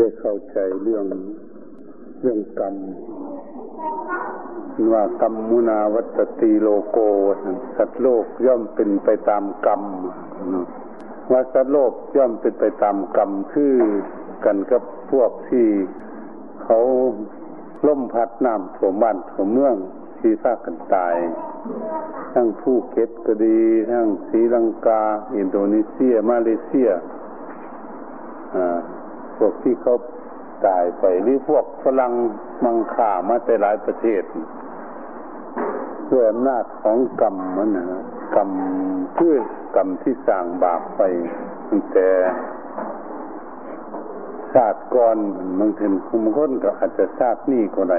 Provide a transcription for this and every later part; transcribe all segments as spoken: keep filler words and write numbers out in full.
ได้เข้าใจเรื่องเรื่องกรรมว่ากรรมมุนาวัตติโลโกสัตว์โลกย่อมเป็นไปตามกรรมว่าสัตว์โลกย่อมเป็นไปตามกรรมคือกันกับพวกที่เขาล่มพัดน้ำท่วมบ้านท่วมเมืองที่พากันตายทั้งภูเก็ตก็ดีทั้งศรีลังกาอินโดนีเซียมาเลเซียพวกที่เขาตายไปหรือพวกฝรั่งมังค่ามาแต่หลายประเทศด้วยอำนาจของกรรมมันนะกรรมเพื่อกรรมที่สร้างบาปไปตั้งแต่ชาติก่อนบางทีคุ้มค้นก็อาจจะชาตินี้ก็ได้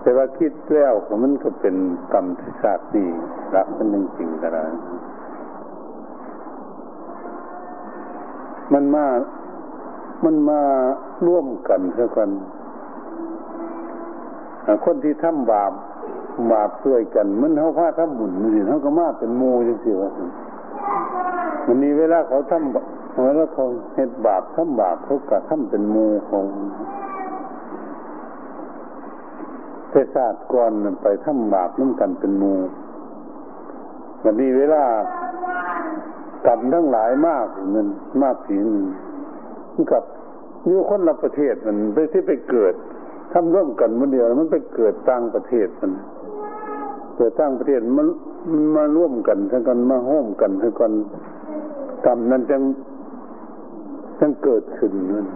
แต่ว่าคิดแล้วมันก็เป็นกรรมที่ชาตินี้รักมันจริงๆก็ได้มันมามันมาร่วมกันเท่ากันคนที่ทำบาปบาปช่วยกันมันเขาพาทำบุญมันสิเขาก็มาเป็นหมู่จังซี่ว่ามันนี่เวลาเขาทำบาปเวลาเขาเฮ็ดบาปทำบาปเขาก็ทำเป็นหมู่ของแต่ชาติก่อนไปทำบาปร่วมกันเป็นหมู่มันนี่เวลากรรมทั้งหลายมากมันมากสิกับอยู่คนละประเทศมันไปที่ไปเกิดทำร่วมกันมันเดียวมันไปเกิดต่างประเทศมันเกิดต่างประเทศมันมันมาร่วมกันทั้งกันมาห้อมกันทั้งกันกรรมนั้นจังจังเกิดขึ้นนั้น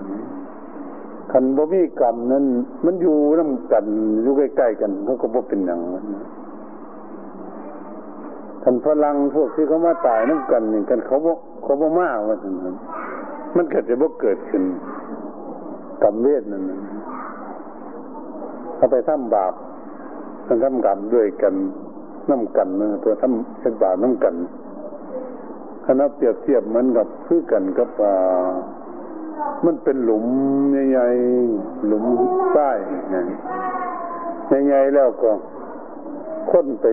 คันบ่มีกรรมนั้นมันอยู่นำกันอยู่ใกล้ๆกันเขาก็บ่เป็นหยังนั้นคันฝรั่งพวกที่เขามาตายนำกันนี่กันเขาบ่เขาบ่มาว่าซั่นนั้นมันเกิดจะบ่เกิดขึ้นกรรมเวทนั่นเขาไปทำบาปมันทำกรรมด้วยกันน้ำกันนะตัวทำเช่นบาปน้ำกันคณะเปรียบเทียบเหมือนกับคือกันกับมันเป็นหลุมใหญ่ๆหลุมใต้ใหญ่ๆแล้วก็คนไป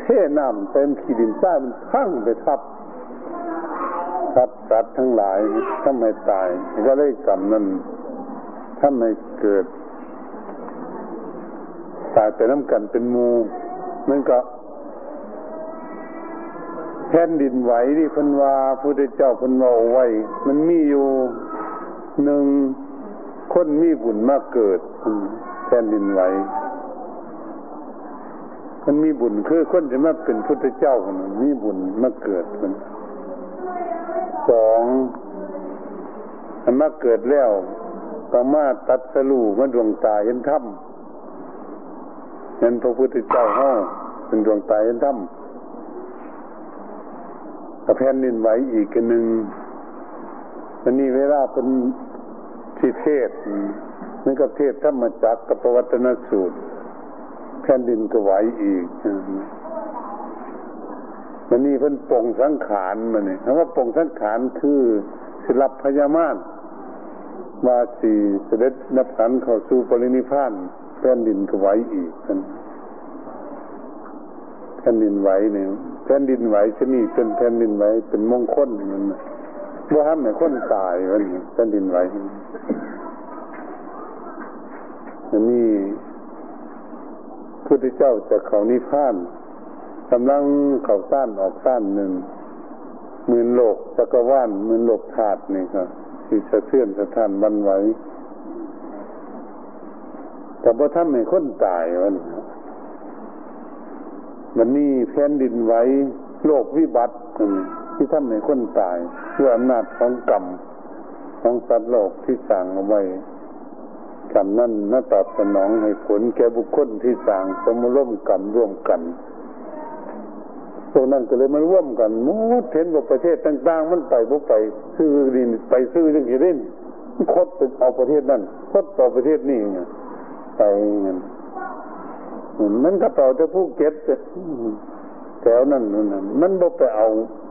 เทน้ำเต็มขี้ดินใต้มันพังไปทับทับสัตว์ทั้งหลายทำให้ตายก็เลยกรรมนั้นทำให้เกิดตายไปน้ำกันเป็นหมู่มันก็แผ่นดินไหวที่เพิ่นว่าพระพุทธเจ้าเพิ่นว่าไว้มันมีอยู่หนึ่งคนมีบุญมาเกิดแผ่นดินไหวมันมีบุญคือคนจะมาเป็นพุทธเจ้าคนนั้นมีบุญมาเกิดมันสองมันมาเกิดแล้วก็มาตัดสรู้มาดวงตาเห็นธรรมนั้นพระพุทธเจ้าเฮาเป็นดวงตาเห็นธรรมก็แผ่นดินไหวอีกหนึ่งวันนี้เวลาเป็นที่เทศมันก็เทศธรรมจักรกับปวัตตนสูตรแผ่นดินก็ไหวอีกวันนี้เพิ่นปรงสังขารมานี่คำว่าปรงสังขารคือสิรับพญามารว่าสิเสด็จนับขันเข้าสู่ปรินิพพานแผ่นดินก็ไหวอีกกันแผ่นดินไหวเนี่ยแผ่นดินไหวชนิดเป็นแผ่นดินไหวเป็นมงคลมันบ่ห้ามให้คนตายมันแผ่นดินไหวอันนี้พระพุทธเจ้าจะเข้านิพพานกำลังเข้าซ่านออกซ่านหนึ่งหมื่นโลกจักรวาลหมื่นโลกธาตุนี่ครับที่สะเทือนสะท้านวันไหวแต่บ่ทำให้คนตายวันวันนี้แผ่นดินไหวโลกวิบัติที่ทำให้คนตายด้วยอำนาจของกรรมของสัตว์โลกที่สร้างเอาไว้กรรมนั้นน่าตอบสนองให้ผลแก่บุคคลที่สร้างสมร่วมกรรมร่วมกันตรงนั้นก็เลยมันร่วมกันหมดเห็นว่าประเทศต่างๆมันไปบ่ไปซื้อดินไปซื้อจังซี่เด้มันคดไปเอาประเทศนั้นคดต่อประเทศนี้ไปนั่นมันก็เอาแต่ภูเก็ตแถวนั้นนั่นน่ะมันบ่ไปเอา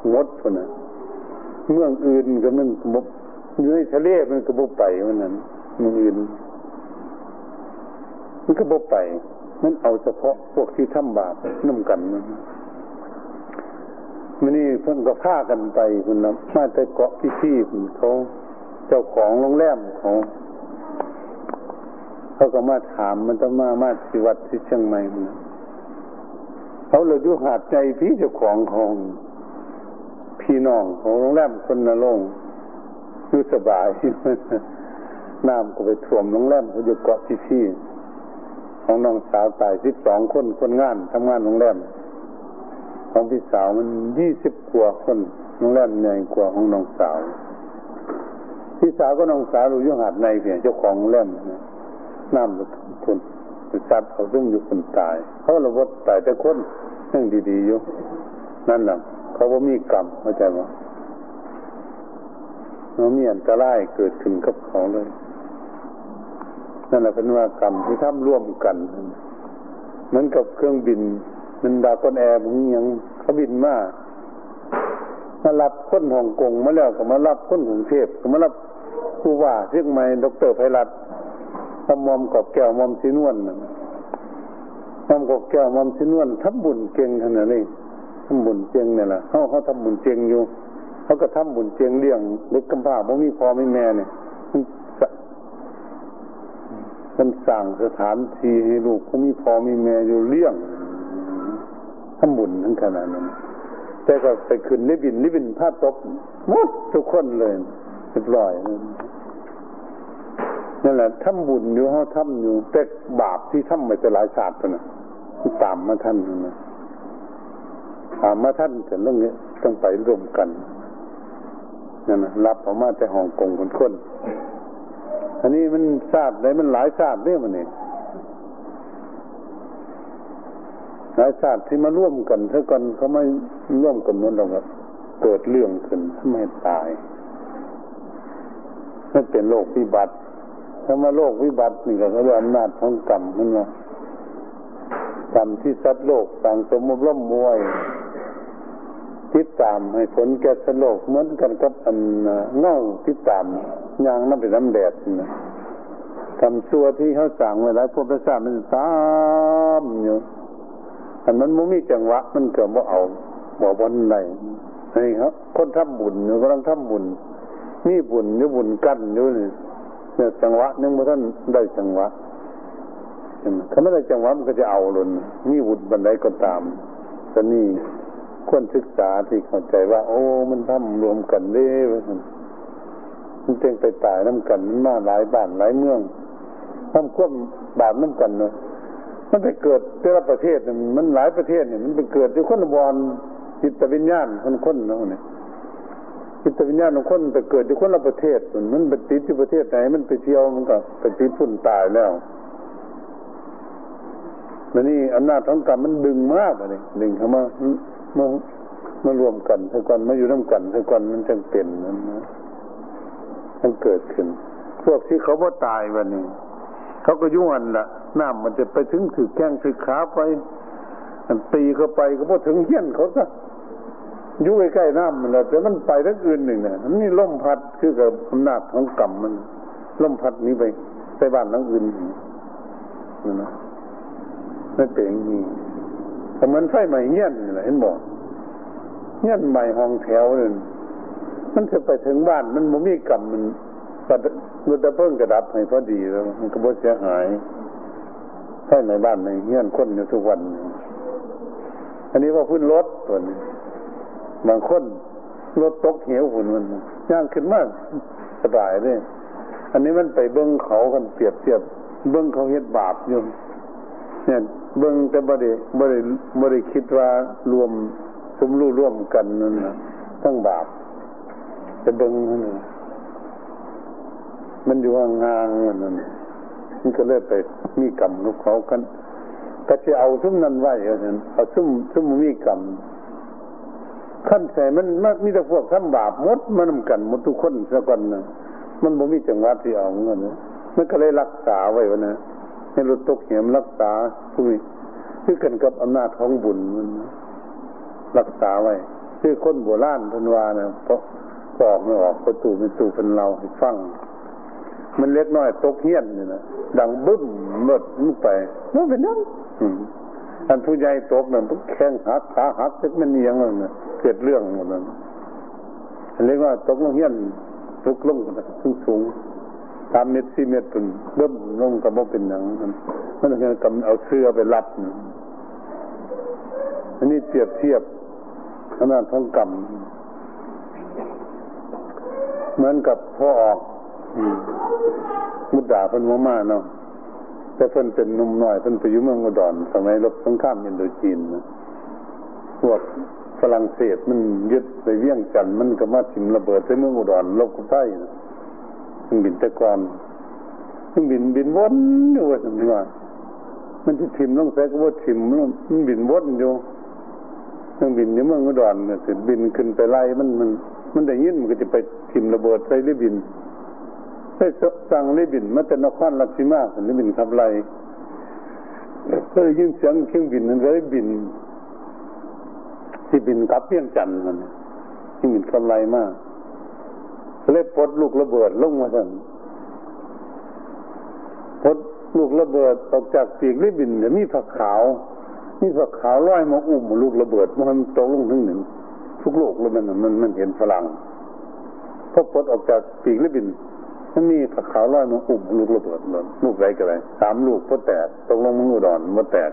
หมดพุ่นน่ะเมืองอื่นก็มันบ่อยู่ในทะเลมันก็บ่ไปมันนั่นเมืองอื่นมันก็บ่ไปมันเอาเฉพาะพวกที่ทำบาปนำกันมันมันนี่เพิ่นก็พากันไปคุณน่ะมาแต่เกาะพี่ๆเพิ่นเขา เจ้าของโรงแรมของเขาก็มาถามมันจะมามาที่วัดที่เชียงใหม่นะเขาเลยอยู่หาดใจพี่เจ้าของของพี่น้องของโรงแรมคนนรงค์อยู่สบายน้ำก็ไปท่วมโรงแรมเขาอยู่เกาะพี่ๆของน้องสาวตายสิบสองคนคนงานทำงานโรงแรมของพี่สาวมันยี่สิบกว่าคนโรงแรมใหญ่กว่าของน้องสาวพี่สาวก็น้องสาวอยู่หาดในเพียงเจ้าของโรงแรมน้ำคนสัตว์เขาซุ่มอยู่คนตายเขาระวัดตายแต่คนนั่งดีๆอยู่นั่นแหละเขาว่ามีกรรมเข้าใจไหมเขามีอันตรายเกิดขึ้นกับเขาเลยนั่นแหละเป็นว่ากรรมที่ทำร่วมกันเหมือนกับเครื่องบินมันดาก้อนแอร์มึงยังเขาบินมามารับคนฮ่องกงมาแล้วก็มารับคนกรุงเทพก็มารับผู้ว่าเชียงใหม่ดรไพรัตน์ทำมอมกอบแก้วมอมสีนวลมอมกอบแก้วมอมสีนวลทำบุญเก่งขนาดนี้ทำบุญเก่งเนี่ยล่ะเขาเขาทำบุญเก่งอยู่เขาก็ทำบุญเก่งเลี้ยงเด็กกำพร้าบ่มีพ่อไม่แม่เนี่ยมันสั่งสถานที่ให้ลูกเขามีพ่อมีแม่อยู่เลี้ยงทำบุญทั้งขนาดนั้นแต่ก็ไปขึ้นลิบินลิบินพาตกหมดทุกคนเลยเรียบร้อยนั่นแหละทำบุญอยู่เขาทำอยู่แต่บาปที่ทำมาแต่หลายชาตินะตามมาท่านนะตามมาท่านแต่เรื่องนี้ต้องไปรวมกันนั่นนะรับออกมาแต่ห่องกงคนคนอันนี้มันชาติไหนมันหลายชาติเนี่ยมันนี่หลายชาติที่มาร่วมกันเท่ากันเขาไม่ร่วมกันนั่นหรอกครับเกิดเรื่องขึ้นทำให้ตายนั่นเป็นโรควิบัติธรรมโลกวิบัตินี่ก็คืออำนาจของกรรมนั่นนะกรรมที่สัตว์โลกต่างสมมุติล่มมวยติดตามให้ผลแก่สัตว์โลกเหมือนกันกับอันเงาติดตามยางน้ำเป็นน้ำแดดนะกรรมชั่วที่เขาสั่งไว้หลายพวกพระศาสนามันซ้ำอยู่อันมันมุมีจังหวะมันเกิดว่าเอาบ่วันไหนนี่ครับคนทำบุญอยู่กำลังทำบุญนี่บุญอยู่บุญกันอยู่นี่เนี่ยจังหวะนึงเมื่อท่านได้จังหวะถ้าไม่ได้จังหวะมันก็จะเอาหล่นนี่วุฒิบันไดก็ตามแต่นี่ควรศึกษาที่เข้าใจว่าโอ้มันทำรวมกันเด้มันเต็งไปตายน้ำกันมันมาหลายบ้านหลายเมืองทำควบบาปน้ำกันเนาะมันไปเกิดแต่ละประเทศมันหลายประเทศเนี่ยมันไปเกิดอยู่คนบอลจิตวิญญาณคนคนเนาะเนี่ยจิตวิญญาณของคนแต่เกิดอยู่คนละประเทศมันไปติดที่ประเทศไหนมันไปเที่ยวมันก็ไปติดฝุ่นตายแล้วแล้วนี่อำนาจของกรรมมันดึงมากเลยดึงเข้ามามามารวมกันถ้าก่อนมาอยู่ร่วมกันถ้าก่อนมันจังเป็นนั้นนะมันเกิดขึ้นพวกที่เขาบ่ตายวันนี้เขาก็ยุ่งอันละน้ำมันจะไปถึงถือแข้งถือขาไปตีเข้าไปก็บ่ถึงเหี้ยนเขาซะอยู่ใกล้ๆน้ำมันแล้วแต่มันไปทั้งอื่นหนึ่งเนี่ยมันนี่ล่มพัดคือกับอำนาจของกรรมมันล่มพัดนี้ไปใส่บ้านทั้งอื่นนี่นะนั่นเป็นอย่างนี้แต่เหมือนไฟใหม่เงี้ยนนี่แหละเห็นบอกเงี้ยนใหม่ห้องแถวนึงมันจะไปถึงบ้านมันบ่มีกรรมมันปัดมันจะเพิ่งกระดับให้พอดีแล้วมันก็บ่เสียหายไฟใหม่บ้านในเงี้ยนคนอยู่ทุกวันอันนี้ว่าพื้นรถตัวนี้บางคนรถตกเหวหุ่นมันย่างขึ้นมากสบายเลยอันนี้มันไปเบิ้งเขากันเปรียบเทียบเบิ้งเขาเฮ็ดบาปอยู่เนี่ยเบิ้งแต่บ่ได้บ่ได้บ่ได้คิดว่ารวมสมรู้ร่วมกันนั่นนะทั้งบาปแต่เบิ้งนั่นมันอยู่ห่างๆนั่นมันก็เลยไปมีกรรมกับเขากันก็จะเอาซุ่มนั้นไว้เอานั่นเอาซุ่มซุ่มมีกรรมขั้นใส่มันมากมีแต่พวกทำบาปมดมันนำกันหมดทุกคนซะก่อนนะมันบ่มีจังหวะที่เอาเงินนะมันก็เลยรักษาไว้วะนะให้รถตกเหมรักษาผู้นี้คือกันกับอำนาจของบุญมันรักษาไว้คือคนโบราณเพิ่นว่านะเพราะปอกไม่ออกประตูเป็นสู่เพิ่นเราให้ฟังมันเล็กน้อยตกเหี้ยนนี่นะดังบึ้มหมดลงไปมันเป็นนั้นอืมอันผู้ใหญ่ตกนั่นแข้งหักขาหักจักมันเอียงนั่นน่ะเกิดเรื่องหมดนั้นเรียกว่าตกลงเฮี้ยน ตกลงกันสูงสูงสามเมตรสี่เมตรเป็นเบิ้มลงกับบ่เป็นหนังมันก็กำเอาเสื้อไปรัดอันนี้เทียบเทียบขนาดของกำเหมือนกับพ่อออกมุดด่าเพิ่นมากๆเนาะแต่เพิ่นเป็นหนุ่มน้อยเพิ่นไปอยู่เมืองอุดรสมัยรบสงครามอินโดจีนนะพวกฝรั่งเศสมันยึดไปเวียงจันทน์มันก็มาถิมระเบิดใส่เมืองอุดรลบกับไทยซึ่งบินแต่ก่อนซึ่งบินบินวนอยู่ว่าสมมุติว่ามันจะถิมลงใส่ก็ว่าถิมมันบินวนอยู่ซึ่งบินอยู่เมืองอุดรเนี่ยสิบินขึ้นไปไล่มันมันมันได้ยินมันก็จะไปถิมระเบิดใส่ได้บินได้สั่งได้บินมาแต่นครราชสีมาได้บินทำไรก็ได้ยินเสียงเครื่องบินนั้นได้บินที่บินกลับเวียงจันทน์มันที่บินทำไรมากเลยพดลูกระเบิดลงมาสั่นพดลูกระเบิดออกจากปีกเลยบินแต่มีผักขาวมีผักขาวลอยมาอุ้มลูกระเบิดมันตกลงทั้งหนึ่งทุกโลกเลยมันมันมันเห็นฝรั่งพดพดออกจากปีกเลยบินมันมีผักขาวลอยมาอุ้มลูกระเบิดเลยลูกไรกันไรสามลูกพดแตกตกลงมันอุดรมันแตก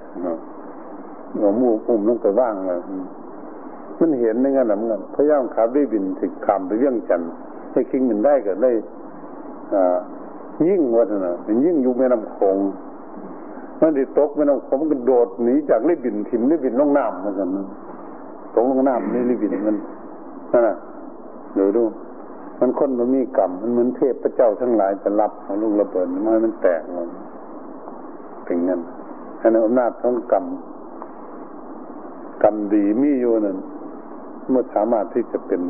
หัวมูอุ้มลงไปว่างเลยมันเห็นในงานนั้นพยายามขับได้บินถึงขามไปเวียงจันทน์ให้คิงบินได้ก็ได้ยิ่งวัฒนะเป็นยิ่งอยู่แม่น้ำโขงมันได้ตกแม่น้ำโขงมันก็โดดหนีจากได้บินถิ่มได้บินลงน้ำเหมือนกันตกลงน้ำได้บินมันนั่นน่ะเดี๋ยวดูมันคนมันมีกรรมมันเหมือนเทพพระเจ้าทั้งหลายจะรับเอาลูกระเบิดมาให้มันแตกมันเป็นงั้นอันนั้นอำนาจของกรรมกรรมดีมีอยู่นั่นมันสามารถที่จะเป็น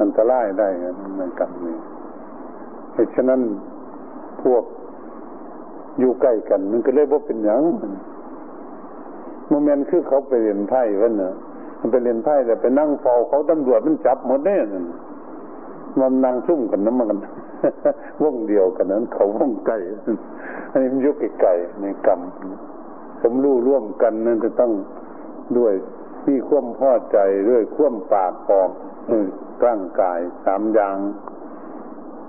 อันตรายได้ในกรรมนี้เพราะฉะนั้นพวกอยู่ใกล้กันมันก็เลยบ่เป็นหยังโมเมนต์คือเขาไปเล่นไพ่วะเนอะมันไปเล่นไพ่แต่ไปนั่งเฝ้าเขาตำรวจมันจับหมดแน่นั่นมันนั่งซุ่มกันนะมันกันวงเดียวกันนั้นเขาวงไกลอันนี้มันอยู่ไกลๆในกรรมสมรู้ร่วมกันนั้นจะต้องด้วยมีความพอใจด้วยความปากออกร่างกายสามอย่าง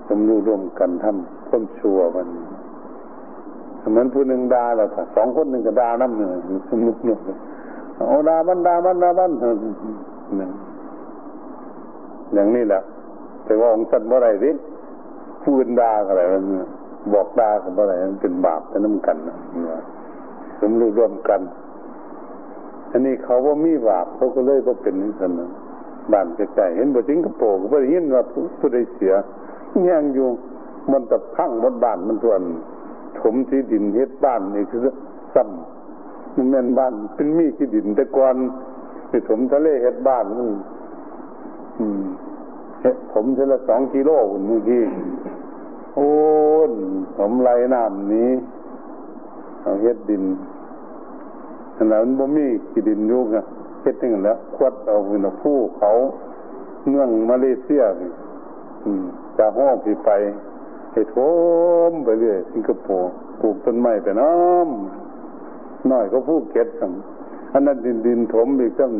สมรู้ร่วมกันทำความชั่วมันเหมือนผู้หนึ่งด่าเราค่ะสองคนหนึ่งก็ด่าน้ำหนึ่งสมรู้ร่วมกันเอาด่ามันด่ามันด่ามันอย่างนี้แหละแต่ว่าองค์สัตว์เมื่อไรสิพูดด่าอะไรมันบอกด่ากันเมื่อไรมันเป็นบาปเป็นน้ำกันสมรู้ร่วมกันอันนี้เขาว่ามีบาปเขาก็เลยก็เป็นนิสัยนะบ้านใกล้ๆเห็นบ่สิงคโปร์ก็บ่ได้ยินว่าผู้ใดเสียแย่งอยู่มันตะพังหมดบ้านมันส่วนถมที่ดินเฮ็ดบ้านนี่คือซ้ำมันแม่นบ้านเป็นมีที่ดินแต่ก่อนไปถมทะเลเฮ็ดบ้านมันอืมเฮ็ดถมทีละสองกิโลพุ่นเมื่อกี้โอ้นถมไหลน้ำนี้เอาเฮ็ดดินขณะนั้นบ่มีที่ดินอยู่ก็เฮ็ดจังแล้วควัดเอาวินภูเขาเมืองมาเลเซียอืมจะห้องสิไปเฮ็ดโหมไปเรื่อยสิงคโปร์ปลูกต้นไม้ไปน้อมน้อยก็ภูเก็ตซั่นอันนั้นดินดินถมอีกซั่น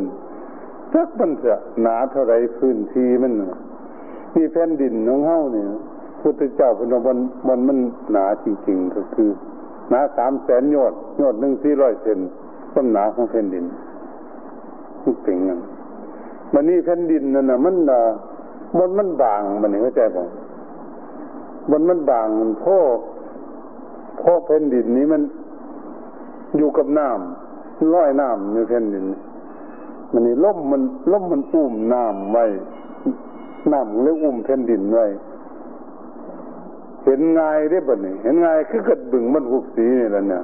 จักมันจะหนาเท่าไหร่พื้นที่มันมีแผ่นดินของเฮานี่พุทธเจ้าเพิ่นว่ามันมันมันหนาจริงๆก็คือหนาสามแสนโยชน์โยชน์นึงสี่ร้อยเซนความหนาของแผ่นดินทุกสิ่งนั้นมันนี่แผ่นดินนั่นน่ะมันน่ะบนมันบางมันเข้าใจบ่บนมันบางมันพอพอแผ่นดินนี้มันอยู่กับน้ำลอยน้ำอยู่แผ่นดินมันนี่ลมมันลมมันอุ้มน้ำไว้น้ำเลยอุ้มแผ่นดินไว้เห็นง่ายเด้บัดนี้เห็นง่ายคือกับบึงมันหุบสีนี่ล่ะเนี่ย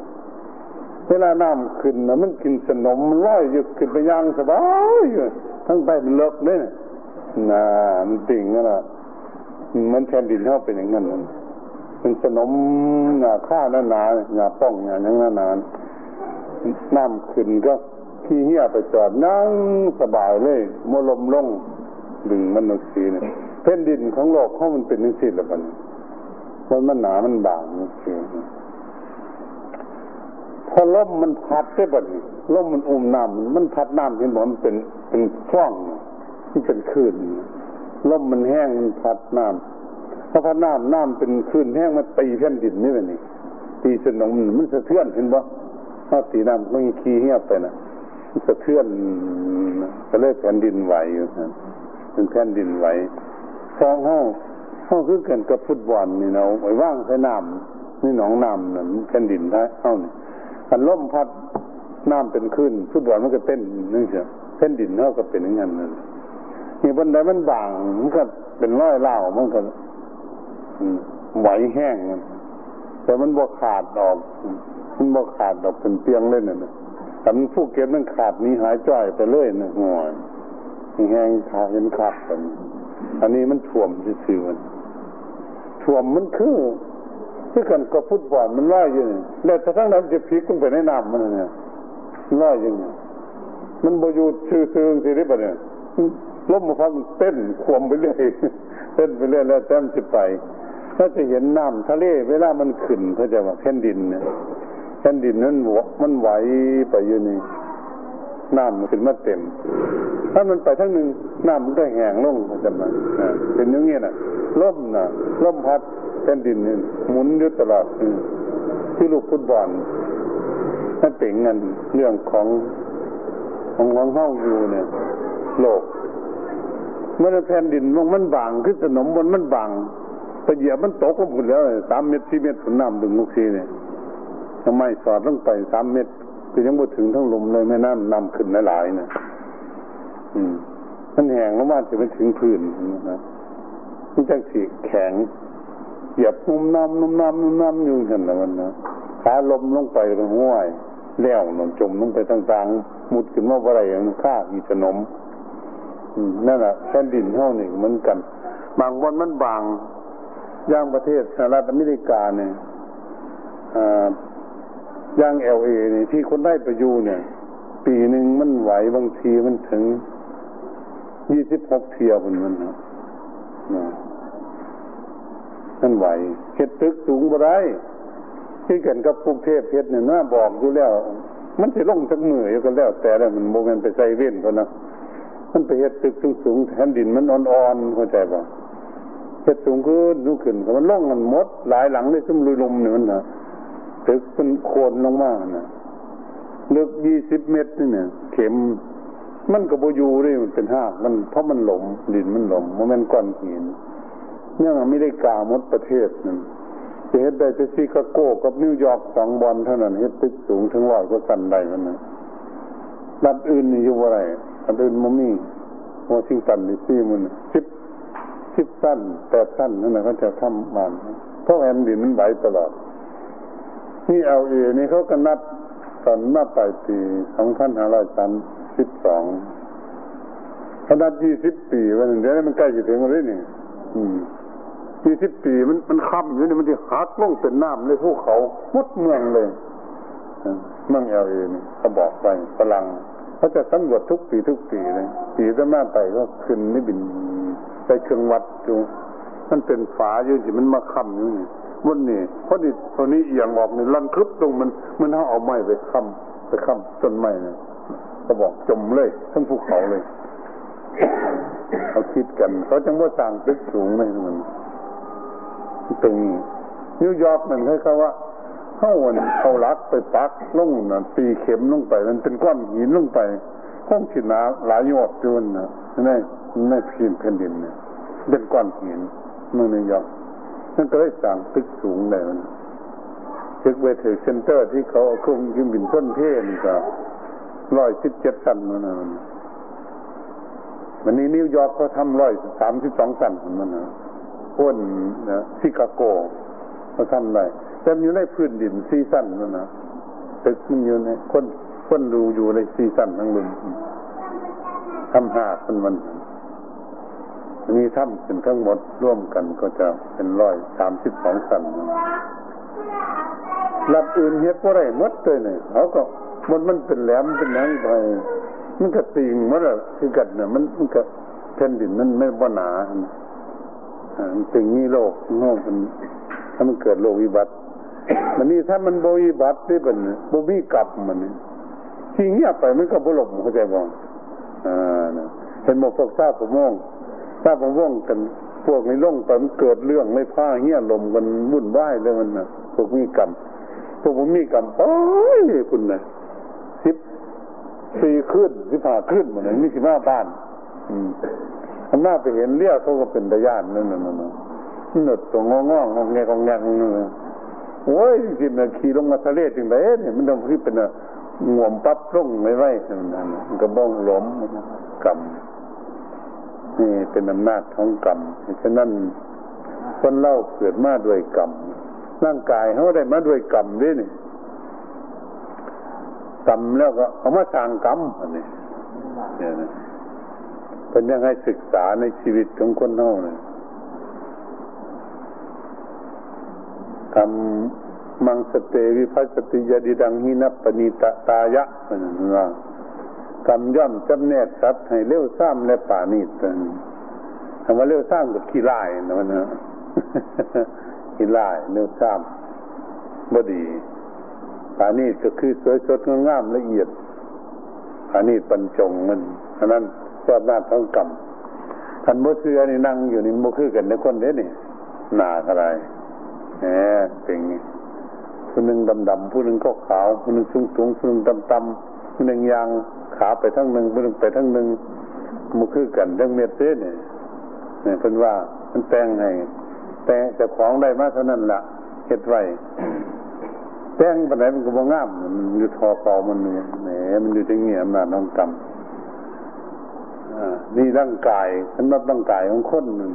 เวลาน้ำขึ้นนะมันกินสนมลอยอยู่ขึ้นไปย่างสบายอยู่ทั้งไปมันเลิกเลยนะน่ะมันติ่งนั่นน่ะมันแผ่นดินเฮาเป็นอย่างนั้นมันเป็นสนมหน้าข้าหน้าหนาหน้าป้องหน้าหยังหน้าหนาน้ำขึ้นก็ขี้เหี้ยไปจอดนั่งสบายเลยบ่ลมลงดึงมันออกสิเนี่ยแผ่นดินของโลกเฮามันเป็นจังซี่ล่ะบัดนี้มันมันหนามันบางจังซี่พอลมมันพัดได้บัดนี้ลมมันอุ้มน้ำมันพัดน้ำที่มันเป็นเป็นช่องที่เป็นคลื่นลมมันแห้งมันพัดน้ำ เพราะน้ำน้ำเป็นคลื่นแห้งมันตีแผ่นดินนี่แหละนี่ตีสนองมันสะเทือนเห็นบ่ถ้าตีน้ำมันขี้เหี้ยไปนะสะเทือนก็เลยแผ่นดินไหวอยู่นะเป็นแผ่นดินไหวสองห้องห้องคือกันกับฟุตบอลนี่เนาะไอ้ว่างใส่น้ำนี่หนองน้ำน่ะแผ่นดินท้ายเฮานี่มันล่มพัดน้ำเป็นคลื่นฟุตบอลมันก็เต้นนึงเสียแผ่นดินเฮาก็เป็นอย่างนั้นนั่นนี่บันไดมันบางมันก็เป็นร้อยเล่ามันก็ไหวแห้งแต่มันบ่ขาดออกมันบ่ขาดออกเป็นเปียงเลยน่ะแต่มันผู้เก็บมันขาดนี้หายจ้อยไปเลยนะหัวแห้งขาดเห็นขาดกันอันนี้มันท่วมซื่อๆมันท่วมมันคือคือกันกับฟุตบอลมันลอยอยู่นี่แล้วถ้าทั้งนั้นจะพลิกลงไปในน้ำมันเนี่ยลอยอยู่นี่มันบ่อยู่ซื่อๆสิได้บ่เนี่ยล้มมาพักเต้นควมไปเรื่อยเต้นไปเรื่อยแล้วแต้มจะไปถ้าจะเห็นน้ำทะเลเวลามันขึ้นเขาจะว่าแผ่นดินเนี่ยแผ่นดินนั้นมันไหวไปอยู่นี่น้ำมันขึ้นมาเต็มถ้ามันไปทั้งหนึ่งน้ำมันก็แห้งลงเขาจะมาเป็นอย่างนี้นะล้มนะล้มพัดแผ่นดินนี่หมุนอยู่ตลอดที่ลูกฟุตบอลนั่นเป็นเงินเรื่องของของของเฮาอยู่เนี่ยโลกเมื่อแผ่นดินมันบางขึ้นสนมบนมันบางไปเหยียบมันตกลงหมดแล้วสามเมตรสี่เมตรฝนน้ำดึงลูกซีเนี่ยทำไมสอดลงไปสามเมตรก็ยังบ่ถึงทั้งลมเลยแม่น้ำน้ำขึ้นหลายๆนะอืมมันแห้งลงมาจะไปถึงพื้นนะมันจังสีแข็งเหยียบนุ่มน้ำนุ่มน้ำนุ่มน้ำอยู่เห็นแล้วมันนะขาลมลงไปมันห้วยแล้วหนองจมลงไปต่างๆมุดขึ้นมาอะไรอย่างข้าอีสนมนั่นแหละแผ่นดินเท่านี้เหมือนกันบางวันมันบางย่างประเทศสหรัฐอเมริกาเนี่ยย่างเอลเอเนี่ยที่คนได้ไปอยู่เนี่ยปีหนึ่งมันไหวบางทีมันถึงยี่สิบหกเที่ยวเป็นมันนะมันไหวเฮ็ดตึกสูงบ่ได้ที่เกิดกับกรุงเทพเพชรเนี่ยน่าบอกอยู่แล้วมันจะลงจากมืออยู่กันแล้วแต่แล้วมันโมเมนต์ไปใส่เว้นเขานะมันไปเฮ็ดตึกสูงๆแผ่นดินมันอ่อนๆเข้าใจป่ะเฮ็ดสูงขึ้นสูงขึ้นมันล่องมันหมดหลายหลังเลยซุ่มลุยลมนี่มันน่ะตึกมันโค่นลงมาน่ะลึกยี่สิบเมตรนี่น่ะเข็มมันก็บ่อยู่นี่มันเป็นหากมันเพราะมันหลมดินมันหลมบ่แม่นก้อนหินเนี่ยมันไม่ได้กล้าหมดประเทศนั่นจะเฮ็ดได้แต่ชิคาโกกับนิวยอร์กสองบอนเท่านั้นเฮ็ดตึกสูงถึงร้อยกว่าชั้นได้มันน่ะรัฐอื่นนี่อยู่บ่ได้อันเดินมมี่วอชิงตันดีซีมันสิบสิบสั้นแปดสั้นนั่นแหละเขาจะทำมันเพราะแผ่นดินมันไหวตลอดนี่เอลเอนี่เขาก็นัดตอนมาปลายปีสองพันห้าร้อยสามสิบสองเขานัดยี่สิบปีวันเดียวมันใกล้จะถึงแล้วนี่ยี่สิบปีมันมันค้ำอยู่นี่มันจะหักลงเป็นน้ำเลยภูเขาหมดเมืองเลยเมืองเอลเอนี่เขาบอกไปฝรั่งเขาจะสำรวจทุกปีทุกปีเลยปีจะมาไปก็ขึ้นนี่บินไปเครื่องวัดดูมันเป็นฝาอยู่สิมันมาค้ำอยู่นี่วันนี้เพราะนี่ตอนนี้เอียงออกนี่ลันคลึบตรงมันมันเขาเอาไม้ไปค้ำไปค้ำต้นไม้เนี่ยเขาบอกจมเลยทั้งภูเขาเลยเขาคิดกันเขาจังว่าต่างตึกสูงเลยมันตึงนิวยอร์กมันให้เขาว่าเข้าวันเขาลักไปปักลงน่ะตีเข็มลงไปมันเป็นก้อนหินลงไปก้อนหินหนาหลายยอดจนน่ะไม่ไม่พิมพ์แผ่นดินเนี่ยเป็นก้อนหินเมืองนิวยอร์กนั่นก็ได้สร้างตึกสูงได้มันตึกเวเทอร์เซ็นเตอร์ที่เขาเอาเครื่องเครื่องบินพ่นเทนี่ก็ร้อยสิบเจ็ดชั้นมันนะวันนี้นิวยอร์กเขาทำร้อยสามสิบสองชั้นมันนะพ่นนะชิคาโกเขาทำได้แต่มันอยู่ในพื้นดินซีซั่นนั่นนะตึกมันอยู่ในคนคนดูอยู่ในซีซั่นทั้งลุ่มทำหาดมันมันนี่ทำเป็นทั้งหมดร่วมกันก็จะเป็นร้อยสามสิบสองสันหลับอื่นเฮ็ดก็ได้หมดเลยเนี่ยเขาก็มันมันเป็นแหลมเป็นนั่งไปมันก็ตีงมันอะคือกันเนี่ยมันมันก็แผ่นดินมันไม่ว่าหนาตึงนี่โลกโลกมันถ้ามันเกิดโลกวิบัติมันนี่ถ้ามันโบวิบัติได้เป็นโบวิกลับมันที่เงียบไปมันก็บลบเข้าใจบ้างอ่านะเป็นหมอกฟอกซาผมม่วงซาผมม่วงกัน พวกนี้ลงไปมันเกิดเรื่องไม่พ้าเหี้ยลมมันวุ่นวายเลยมันนะพวกมีกรรมพวกผมมีกรรมโอ้ยคุณนะสิบสี่ขึ้นสิบห้าขึ้นเหมือนนี่สิบห้าบ้านอืมอันน่าไปเห็นเลี้ยเขาก็เป็นตาญาตินั่นน่ะหนดตัวงองๆงองแงงองแงงโอ้ยสิบนาทีลงมาทะเลจริงไหมเนี่ยมันต้องที่เป็นอะงวมปั๊บลงไม่ไหวนั่นนะมันก็บ้องล้มกรรมนี่เป็นอำนาจของกรรมฉะนั้นคนเล่าเกิดมาด้วยกรรมร่างกายเขาได้มาด้วยกรรมด้วยนี่กรรมแล้วก็เอามาสร้างกรรมอันนี้เนี่ยนะเป็นยังไงศึกษาในชีวิตของคนเฮาเนี่ยกรรมมังสเตวิภัสสติยดิดังหินัปปณิตตายะนะกรรมย่อมจำแนกสัตว์ให้เร็วซ้ำและป่านิดคำว่าเร็วซ้ำกับขี้ร้ายนะมันนะขี้ร้ายเร็วซ้ำบ่ดีป่านิดก็คือสวยสดงามละเอียดป่านิดปัญจงมันอันนั้นก็หน้าท้องกรรมท่านบ่เชื่อนี่นั่งอยู่นี่บ่คือกันในคนเด้นี่หน้าอะไรแหมเป็นไงผู้หนึ่งดำๆผู้หนึ่งก็ขาวผู้หนึ่งสูงๆผู้หนึ่งต่ำๆผู้หนึ่งยางขาไปทั้งหนึ่งผู้หนึ่งไปทั้งหนึ่งมันคือกันทั้งเม็ดเส้นเนี่ยเนี่ยเพิ่นว่ามันแต่งให้แต่งแต่ของได้มาเท่านั้นล่ะเฮ็ดไว้แต่งปานใดมันก็บ่งามมันอยู่ทอเก่ามันนี่แหมมันอยู่จังเงี้ยอำนาจของกรรมอ่านี่ร่างกายสำหรับร่างกายของคนนึง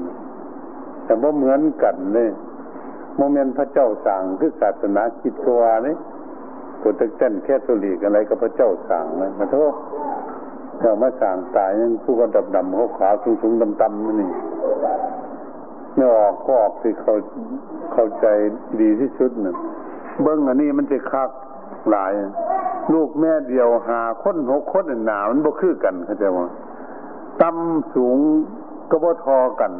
แต่บ่เหมือนกันเลยโมเมนต์พระเจ้าสั่งคือศาสนาคิดตัวนี่โปรเตสแตนต์แคทอลิกอะไรกับพระเจ้าสั่งนะมาโทษถ้ามาสั่งตายนั่นผู้ก็ดำๆเขาขาวสูงๆดำๆนี่ไม่ออกก็ออกที่เขาเข้าใจดีที่สุดนะเบิ้งอันนี้มันจะคักหลายลูกแม่เดียวหาคนหกคนหนามันบ่คือกันเข้าใจว่าต่ำสูงก็บ่ทอกัน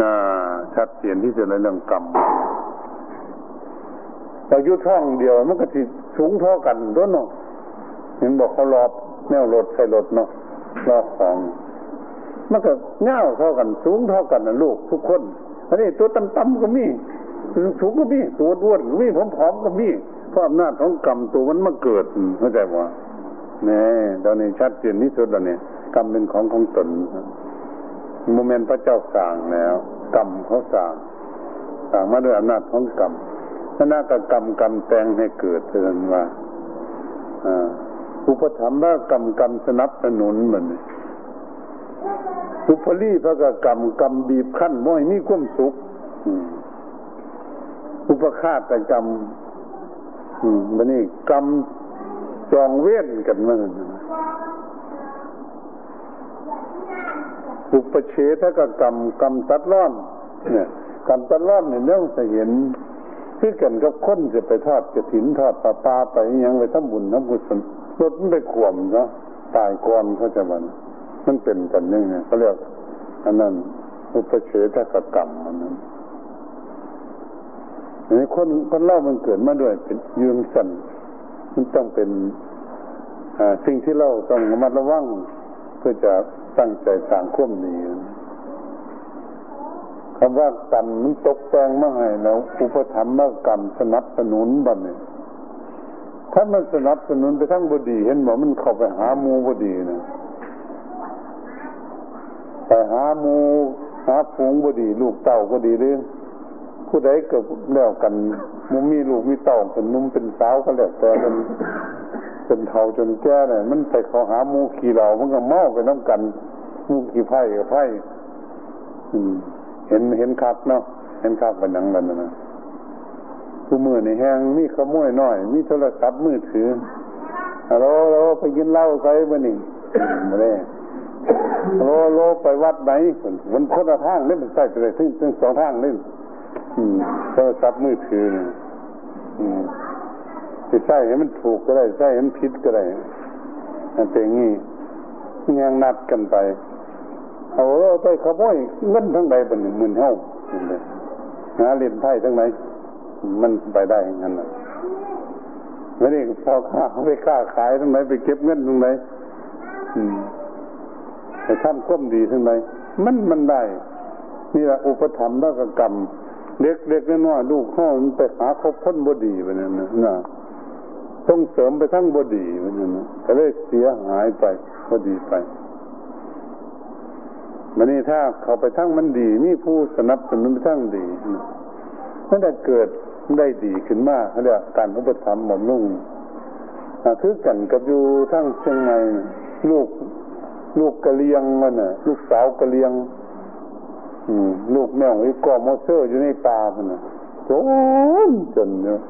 น่าชัดเจนที่สุดในเรื่องกรรมเราอยู่ท้องเดียวมันก็สิสูงเท่ากันด้วยเนาะเห็นบอกเขารอบแนวรถใส่รถเนาะรอบของมันก็เงาเท่ากันสูงเท่ากันนะลูกทุกคนอันนี้ตัวต่ำๆก็มีสูงก็มีตัวอ้วนก็มีผอมๆก็มีเพราะอำนาจของกรรมตัวมันมาเกิดเข้าใจบ่นี่ตอนนี้ชัดเจนที่สุดแล้วเนี่ยกรรมเป็นของของตนโมเมนต์พระเจ้าสั่งแล้วกรรมเขาสั่งสั่งมาด้วยอำนาจของกรรมอนาคตกรรมกรรมแต่งให้เกิดเท่านั้นว่าอ่าอุปถัมภกรรมกรรมสนับสนุนมันอุปลีภกกรรมกรรมบีบคั้นบ่ให้มีความสุขอืมอุปฆาตกรรมอืมบัดนี้กรรมจองเวรกันมันอุปเฉทกกรรมกรรมตัดร่อนเนี่ยกรรมตัดร่อนเนี่ยเราจะเห็นคือกันกับคนจะไปทอดกฐินทอดปลาปลาไปยังไปทำบุญทำกุศลรถมันไปขวมเนาะตายก่อนเขาจะมันมันเป็นกันยังไงเขาเรียกอันนั้นอุปเฉทกกรรมอันนั้นนี่คนคนเล่ามันเกิดมาด้วยเป็นยืมสันมันต้องเป็นอ่าสิ่งที่เราต้องระมัดระวังเพื่อจะตั้งใจสร้างความดีคำว่ากรรมมันตกแต่งมาให้แล้วอุปถัมภกรรมสนับสนุนบัดนี้ถ้ามันสนับสนุนไปทั้งบ่ดีเห็นบ่มันเข้าไปหาหมู่บ่ดีนะไปหาหมู่หาฝูงบ่ดีลูกเต้าบ่ดีเด้อผู้ใดก็แล้วกันบ่มีลูกมีเต้าเป็นหนุ่มเป็นสาวก็แล้วแต่มันจนเฒ่าจนแก่น่ะมันไปเข้าหาหมู่ขี้เหล้ามันก็เมาไปนำกันหมู่ขี้ไผ่ก็ไผ่อืมเห็นเห็นคักเนาะเห็นคักบัดนั้นแล้วนะผู้มื้อนี่แฮงมีขโมยน้อยมีโทรศัพท์มือถือฮัลโหลโลไปกินเหล้าไสมื้อนี่บ่ได้โลโลไปวัดไหนมันคนละทางเลยมันใช้ไปได้ถึงถึงสองทางเลยอืมโทรศัพท์มือถือนี่อืมสิใช้ให้มันถูกก็ได้ใช้ให้มันผิดก็ได้อันเป็นงี้ยังนัดกันไปเอาไปขโมยเงินทั้งใดเป็นหนึ่งหมื่นเฮาหาเล่นไพ่ทั้งไหนมันไปได้อย่างนั้นน่ะไม่ได้พ่อค้าไปค้าขายทั้งไหนไปเก็บเงินทั้งไหนไปทำความดีทั้งไหนมันมันได้ นี่แหละอุปธรรมและกรรมเล็กๆน้อยๆลูกห้องมันไปหาคบคนบดีไปนั่นนะต้องเสริมไปทั้งบดีไปนั่นนะก็เลยเสียหายไปบดีไปมันนี่ถ้าเขาไปทั้งมันดีนี่ผู้สนับสนุนไปทั้งดีนั่นแต่เกิดได้ดีขึ้นมากเขาเรียกการอุปธรรมหมดนุ่งคือกันกับอยู่ทั้งเชียงใหม่ลูกลูกกะเลียงมันน่ะลูกสาวกะเลียงอืมลูกแม่ของอีกอมอเซอร์อยู่ในป่ามันน่ะโอ้ยจนเนาะ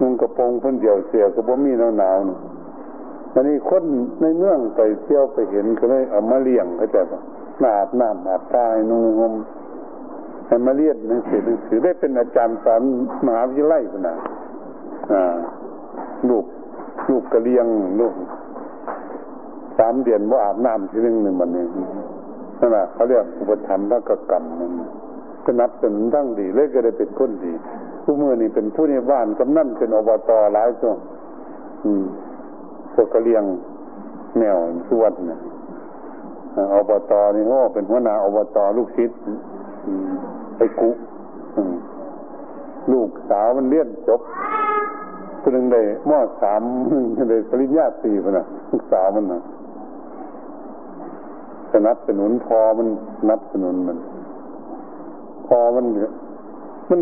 นุ่งกระโปรงเพิ่นเดียวเสียก็บ่มีหนาวๆนี่อันนี้คนในเมืองไปเที่ยวไปเห็นก็เลยเอามาเลี้ยงเข้าใจป่ะอาบน้ำอาบตายนุ่งห่มให้มาเรียนหนังสือหนังสือได้เป็นอาจารย์สอนมหาวิทยาลัยพุ่นน่ะอ่าลูกลูกกะเลียงลูกสามเดือนว่าอาบน้ำทีนึงหนึ่งวันนึงนั่นแหละเขาเรียกอุปธรรมและกรรมมันสนับสนุนทั้งดีเลยก็ได้เป็นคนดีผู้มือนี่เป็นผู้ในบ้านกำนันเป็นอบตหลายช่วงพวกกะเลียงแมวสวดเนี่ยอบตนี่ก็เป็นหัวหน้าอบตลูกศิษย์ไอ้กุลูกสาวมันเรียนจบคนหนึ่งได้มอสามคนได้ปริญญาสี่คนน่ะลูกสาวมันน่ะสนับสนุนพอมันนับสนุนมันพอมันมัน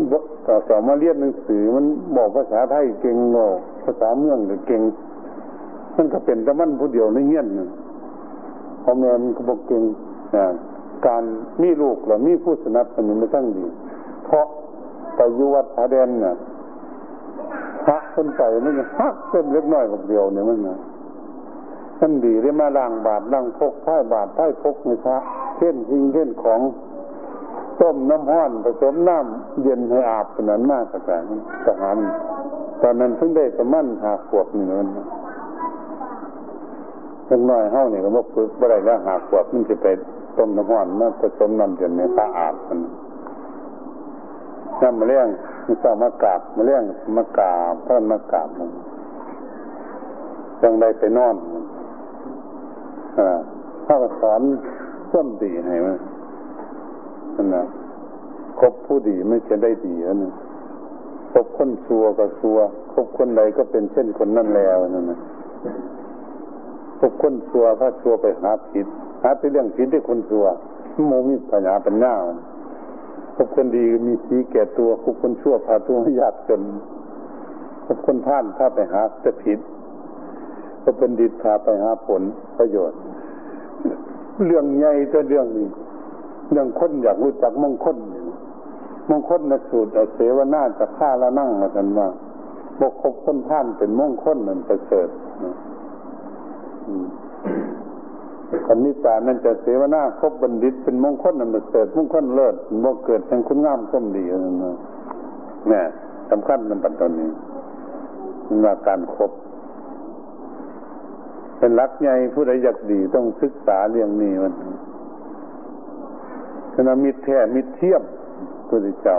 สอนมาเรียนหนังสือมันบอกภาษาไทยเก่งเนาะภาษาเมืองก็เก่งมันก็เป็นแต่มันผู้เดียวในเฮียนน่ะพ่อแม่มันก็บ่เก่งอ่าการมีลูกแล้วมีผู้สนับสนุนมาทั้งดีเพราะไปอยู่วัดผาแดนน่ะหักคนไปมันหักเส้นเล็กน้อยกับเดียวเนี่ยมันนะท่านดีได้มาล่างบาทล่างพกท้ายบาทท้ายพกนี่ครับเท่นจริงเท่นของต้มน้ำห้อนผสมน้ำเย็นให้อาบขนาดมากกระสังทหารตอนนั้นเพิ่งได้ประมาณหาขวบนี่มันเล็กน้อยเฮานี่ก็บ่ฝึกบ่ได้แล้วหาขวบมันจะไปต้มน้ำห้อนมาผสมน้ำเย็นให้สะอาดมันน้ำมะเร็งมันสามารถกราบมาเลี้ยงมากราบท่านมากราบมันยังได้ไปนอนอ่าถ้าก็สอนส้มดีให้มันนั่นนะคบผู้ดีไม่จะได้ดีแล้วนะคบคนซัวก็ซัวคบคนใดก็เป็นเช่นคนนั่นแล้วนั่นนะคบคนซัวถ้าซัวไปหาผิดหาไปเรื่องผิดที่คนซัวโมมีปัญญาปัญญาคบคนดีมีสีแก่ตัวคบคนชั่วพาตัวให้ยากจนคบคนท่านถ้าไปหาจะผิดคบคนดีพาไปหาผลประโยชน์เรื่องใหญ่แต่เรื่องนี้เรื่องคนอยากรู้จักมงคลมงคลนะสูตรเอาเสวนาจะฆ่าละนั่งมากันว่าบ่คบคนท่านเป็นมงคลนั่นประเสริฐอันนี้ตานั่นจะเสวนาครบบัณฑิตเป็นมงคลนั่นเกิดมงคลเลิศบ่เกิดแห่งคุณงามความดีนั่นน่ะแน่สำคัญมันปัจจุบันนี้ว่าการครบเป็นหลักใหญ่ผู้ใดอยากดีต้องศึกษาเรื่องนี้มันฉะนั้นมิตรแท้มิตรเทียมพุทธเจ้า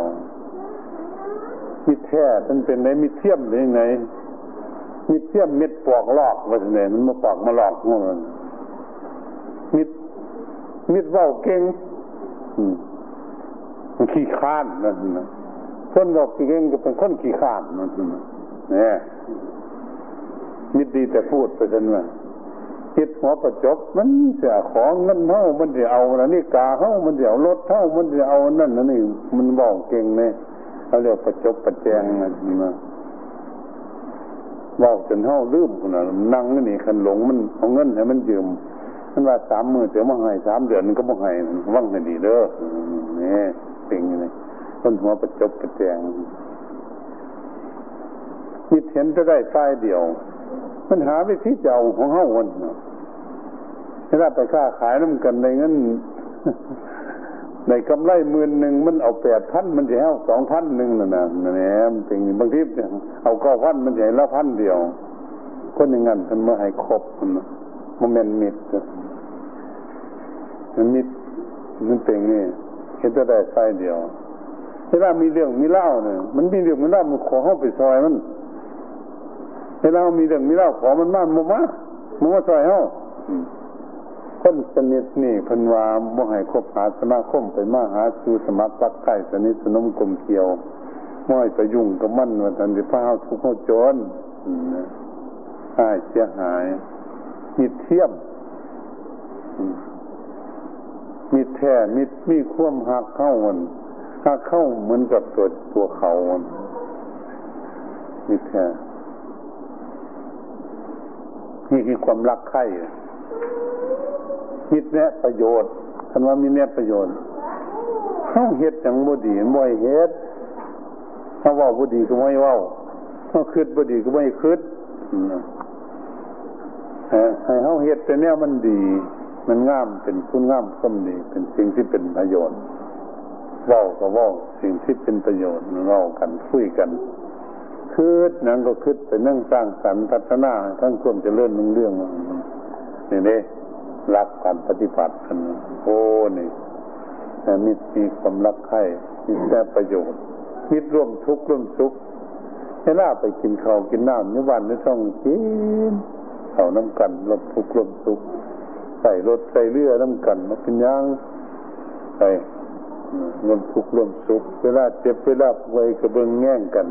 มิตรแท้มันเป็นไหนมิตรเทียมหรือไงมิตรเทียมเม็ดปอกลอกว่าซั่นแหละมันบ่ปอกมาหลอกฮู้มันมิดมิดเว้าเก่งอืมขี้ข้านนั่นนะคนบอกเก่งก็เป็นคนขี้ข้านนั่นนะเนี่ยมิดดีแต่พูดไปจนว่าคิดหัวประจบมันเสียของเงินเฮามันสิเอาน่ะนี่กาเฮามันสิเอารถเฮามันสิเอานั่นน่ะนี่มันเว้าเก่งแน่เอาเรียกประจบประแจงนั่นมาเว้าจนเฮาลืมพุ่นน่ะนั่งนี่คันหลงมันเอาเงินให้มันยืมมันว่าสามมือเดี๋ยวมาให้สามเดือนมันก็มาให้ว่างให้ดีเด้อนี่สิ่งนี้ต้นหัวประจบประแจงมิตรเห็นจะได้ฝ่ายเดียวมันหาวิธีจะเอาของเฮาวันถ้าไปค้าขายน้ำกันได้เงินในกำไรหมื่นหนึ่งมันเอาแปดพันมันจะให้สองพันหนึ่งน่ะนะนี่สิ่งนี้บางทีเอาเก้าพันมันจะให้ละพันเดียวคนอย่างนั้นมันมาให้ครบมันมันเป็นมิตรมันมิตรมันเป็นไงเห็นแต่ได้ไฟเดียวเวลามีเรื่องมีเล่าเนี่ยมันมีเรื่องมีเล่ามันขอเข้าไปซอยมันเวลามีเรื่องมีเล่าขอมันมากมันมากมันมาซอยเข้า คนสนิทนี่เพิ่นว่าบ่ให้คบหาสมาคมไปมาหาสู่สมัครรักใคร่สนิทสนมกลมเกลียวม้อยไปยุ่งกับมันว่าท่านสิพาเฮาทุกข์เฮาจนนะอ้ายเสียหายมิตรเทียมมิตรแท้มิตรมีความหักเข้ามันหักเข้าเหมือนกับตัวตัวเขามันมิตรแท้นี่คือความรักใคร่มิตรแนะประโยชน์คันว่ามีแนะประโยชน์เฮาเฮ็ดจังบ่ดีบ่ให้เฮ็ดเฮาเว้าบ่ดีก็บ่ให้เว้าเฮาคิดบ่ดีก็บ่ให้คิดเออให้เฮาเฮ็ดแต่แนวมันดีมันงามเป็นคุณงามความดีเป็นสิ่งที่เป็นประโยชน์เว้าก็เว้าสิ่งที่เป็นประโยชน์เว้ากันคุยกันคิดนั่นก็คิดไปนั่งสร้างสรรค์พัฒนาทั้งความเจริญรุ่งเรืองนี่เด้รักการปฏิบัติกันโอ้นี่แต่มิตรมีความรักใคร่มีแต่ประโยชน์มิตรร่วมทุกข์ร่วมสุขให้ล่าไปกินข้าวกินน้ำในวันในช่องกินเขาน้ำกันร่วมทุกข์ร่วมสุขใส่รถใส่เรือน้ำกันมาเป็นย่างใส่ร่วมทุกข์ร่วมสุขเวลาเจ็บเวลาป่วยกระเบื้องแง่งกัน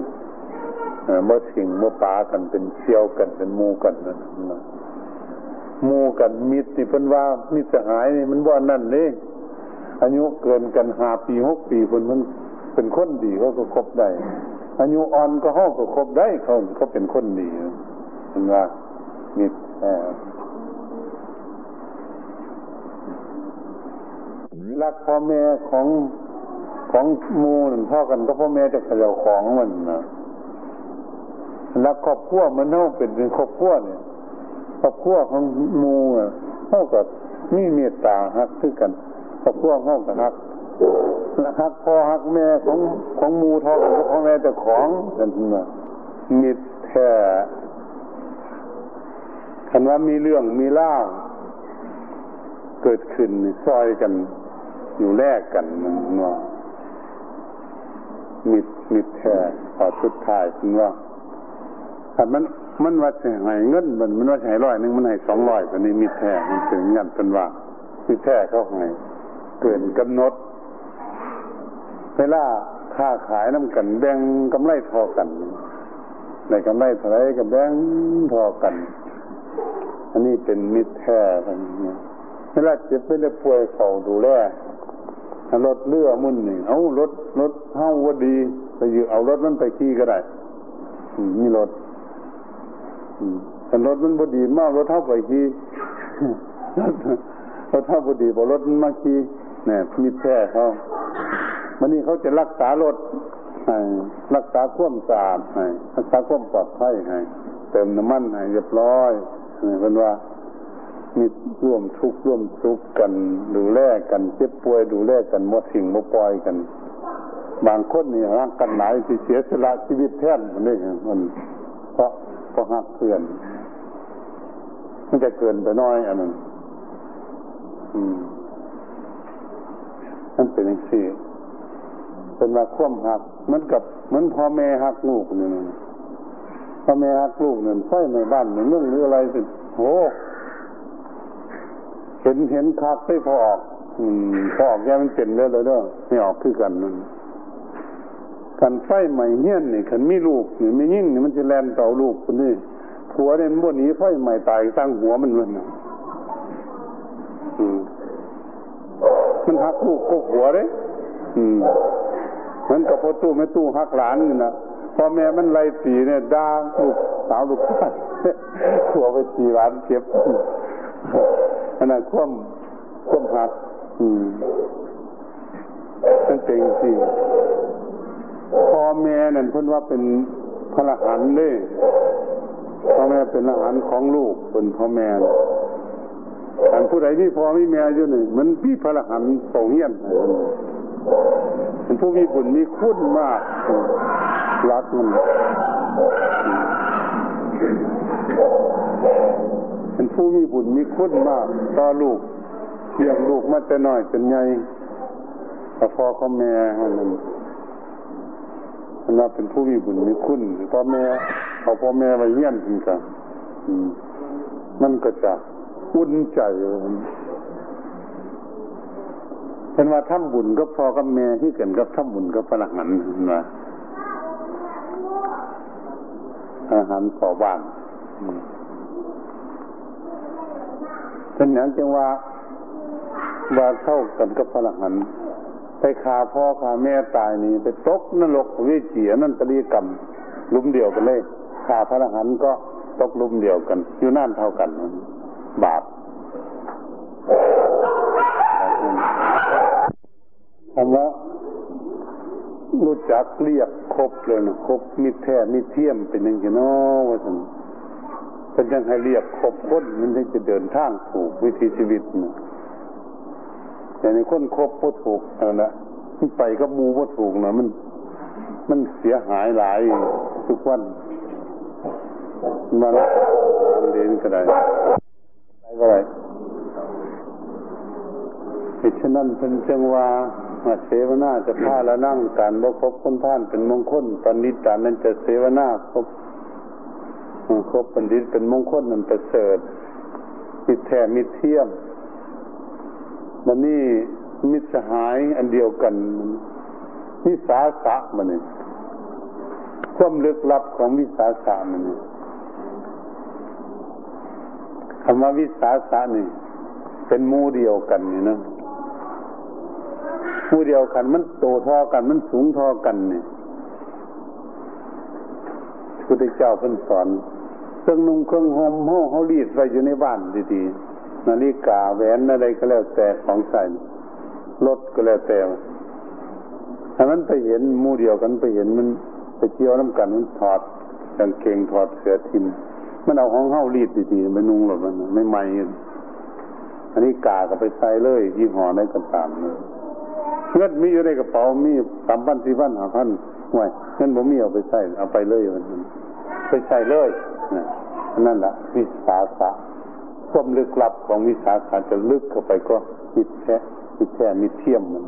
เมื่อสิ่งเมื่อปากันเป็นเชี่ยวกันเป็นมูกันนั่นหมู่กันมิตรนี่เพิ่นว่ามิตรสหายนี่มันบ่นั่นเด้อายุเกินกันห้าปีหกปีเพิ่นมันเป็นคนดีเขาก็คบได้อายุอ่อนก็เฮาก็คบได้เขาก็เป็นคนดีเพิ่นว่ามิตรเอ่อรักพ่อแม่ของของหมู่นั่นพ่อกันก็พ่อแม่เจ้าของมันน่ะรักครอบครัวมันเฮาเป็นครอบครัวนี่ครอบครัวของหมู่เฮาก็มีเมตตาฮักคือกันครอบครัวเฮาก็ฮักฮักพ่อฮักแม่ของของหมู่เท่ากับของแม่เจ้าของนั่นน่ะมิตรแท้คันว่ามีเรื่องมีราวเกิดขึ้นนี่ซอยกันอยู่แลกกันนั่นน่ะมิตรมิตรแท้ขอสุดท้ายคือว่าคันมันมันว่าสิให้เงินมันมันว่าสิให้ร้อยนึงมันให้สองร้อยก็นี่มีแท้มันถึงงั้นเพิ่นว่ามีแท้เขาให้เกินกำหนดเวลาค้าขายนำกันแบ่งกำไรเท่ากันได้กำไรเท่าใดก็แบ่งเท่ากันอันนี้เป็นมิตรแท้ทั้งนี้เวลาเจ็บเวลาป่วยเขาดูแลรถเรือมื้อนี่เอ้ารถรถเฮาบ่ดีไปยืมเอารถมันไปขี่ก็ได้มีรถรถมันบ่ดีมากรถเท่าไปขี่รถเท่าบ่ดีบ่รถมันมาขี่แหน่มิตรแท้เขาวันนี้เขาจะรักษารถให้รักษาความสะอาดให้รักษาความปลอดภัยให้เติมน้ำมันให้เรียบร้อยเพิ่นว่ามิตรร่วมทุกข์ร่วมสุขกันดูแลกันเจ็บป่วยดูแลกันบ่ทิ้งบ่ปล่อยกันบางคนนี่รักกันหลายสิเสียสละชีวิตแทนมันนี่มันเพราะเพราะหักเพื่อนมันจะเกินไปน้อยอันนั้นอืมมันเป็นอย่างนี้เป็นว่าความหักเหมือนกับเหมือนพ่อแม่หักลูกนี่พ่อแม่หักลูกนั่นไฟในบ้านนี่เรื่องหรืออะไรสิโหเห็นเห็นคักไปพอออกอืมพอออกแกมันเป็นแล้วเลยเด้อไม่ออกคือกันนั่นกันไฟใหม่เฮียนนี่คันมีลูกนี่ไม่ยิ่งนี่มันสิแล่นต่อลูกพุ่นนี่ผัวนี่มันบ่หนีไฟใหม่ตายตั้งหัวมันนั่นน่ะอืมมันหักลูกก็หัวเด้อืมมันก็พอตู้แม่ตู้หักหลานนี่น่ะพ่อแม่มันไล่ตีเนี่ยด่าลูกสาวลูกชายผัวไปตีหลานเจ็บอันนั้นความความหักอืมมันเป็นจริงพ่อแม่นั่นเพิ่นว่าเป็นพระอรหันต์เด้พ่อแม่เป็นอรหันต์ของลูกเป็นพ่อแม่อันผู้ใดมีพ่อมีแม่อยู่นี่มันมีพระอรหันต์สองเฮียนเป็นผู้มีบุญมีคุณมากรักมันเป็นผู้มีบุญมีคุณมากต่อลูกเลี้ยงลูกมาแต่น้อยจนใหญ่ก็พ่อของแม่นั่นอันนั้นเป็นผู้มีบุญมีคุณพ่อแม่เอาพ่อแม่ไว้เฮียนจริงๆมันก็จะอุ่นใจ เป็นว่าทำบุญก็พอกับแม่ที่เกินกับทำบุญกับพลังนั้นนะอาหารพอบ้างเป็นอย่างจังว่าว่าเท่ากันกับพลังนั้นไปฆ่าพ่อฆ่าแม่ตายนี่ไปตกนรกวิเจียนั่นปริกรรมลุ่มเดียวกันเลยฆ่าพลังนั้นก็ตกลุ่มเดียวกันอยู่นั่นเท่ากันบาปคำว่ารู้จักเรียกครบเลยนะครบมิตรแท้มิตรเทียมเป็นยังไงเนาะว่าสันเป็นยังไงเรียกครบคนมันถึงจะเดินทางถูกวิถีชีวิตนะแต่ในคนครบพอถูกนั่นแหละไปก็มูพอถูกนะมันมันเสียหายหลายทุกวันมาละเดินก็ได้ก็ได้เหตุฉะนั้นเป็นจังว่ามาเสวนาจะพาละนั่งการบ่ครบคนท่านเป็นมงคลปณิธานนั้นจะเสวนาครบครบปณิธเป็นมงคลนั้นประเสริฐมิตรแท้มิตรเทียมมันนี่มิตรสหายอันเดียวกันวิสาสะมันนี่ความลึกลับของวิสาสะมันนี่คำว่าวิสาสะนี่เป็นหมู่เดียวกันนี่นะหมู่เดียวกันมันโตเท่ากันมันสูงเท่ากันนี่พระพุทธเจ้าเพิ่นสอนเครื่องนุ่งเครื่องห่มห่อเฮารีดไว้อยู่ในบ้านดีๆนาฬิกาแหวนอะไรก็แล้วแต่ของใส่รถก็แล้วแต่ถ้ามันไปเห็นหมู่เดียวกันไปเห็นมันไปเที่ยวนำกันมันถอดกางเกงถอดเสื้อทิ่มมันเอาของเฮารีดดีๆไปนุ่งหรอกมันไม่ใหม่อันนี้กาก็ไปใส่เลยยี่ห้อไหนก็ตามเลยเงินมีอยู่ในกระเป๋ามี สามพัน สี่พัน ห้าพัน ไว้เงินบ่มีเอาไปใส่เอาไปเลยมันไปใส่เลยนะนั่นล่ะวิสาสะความลึกลับของวิสาสะจะลึกเข้าไปก็มิตรแท้มิตรแท้มิตรเทียมมัน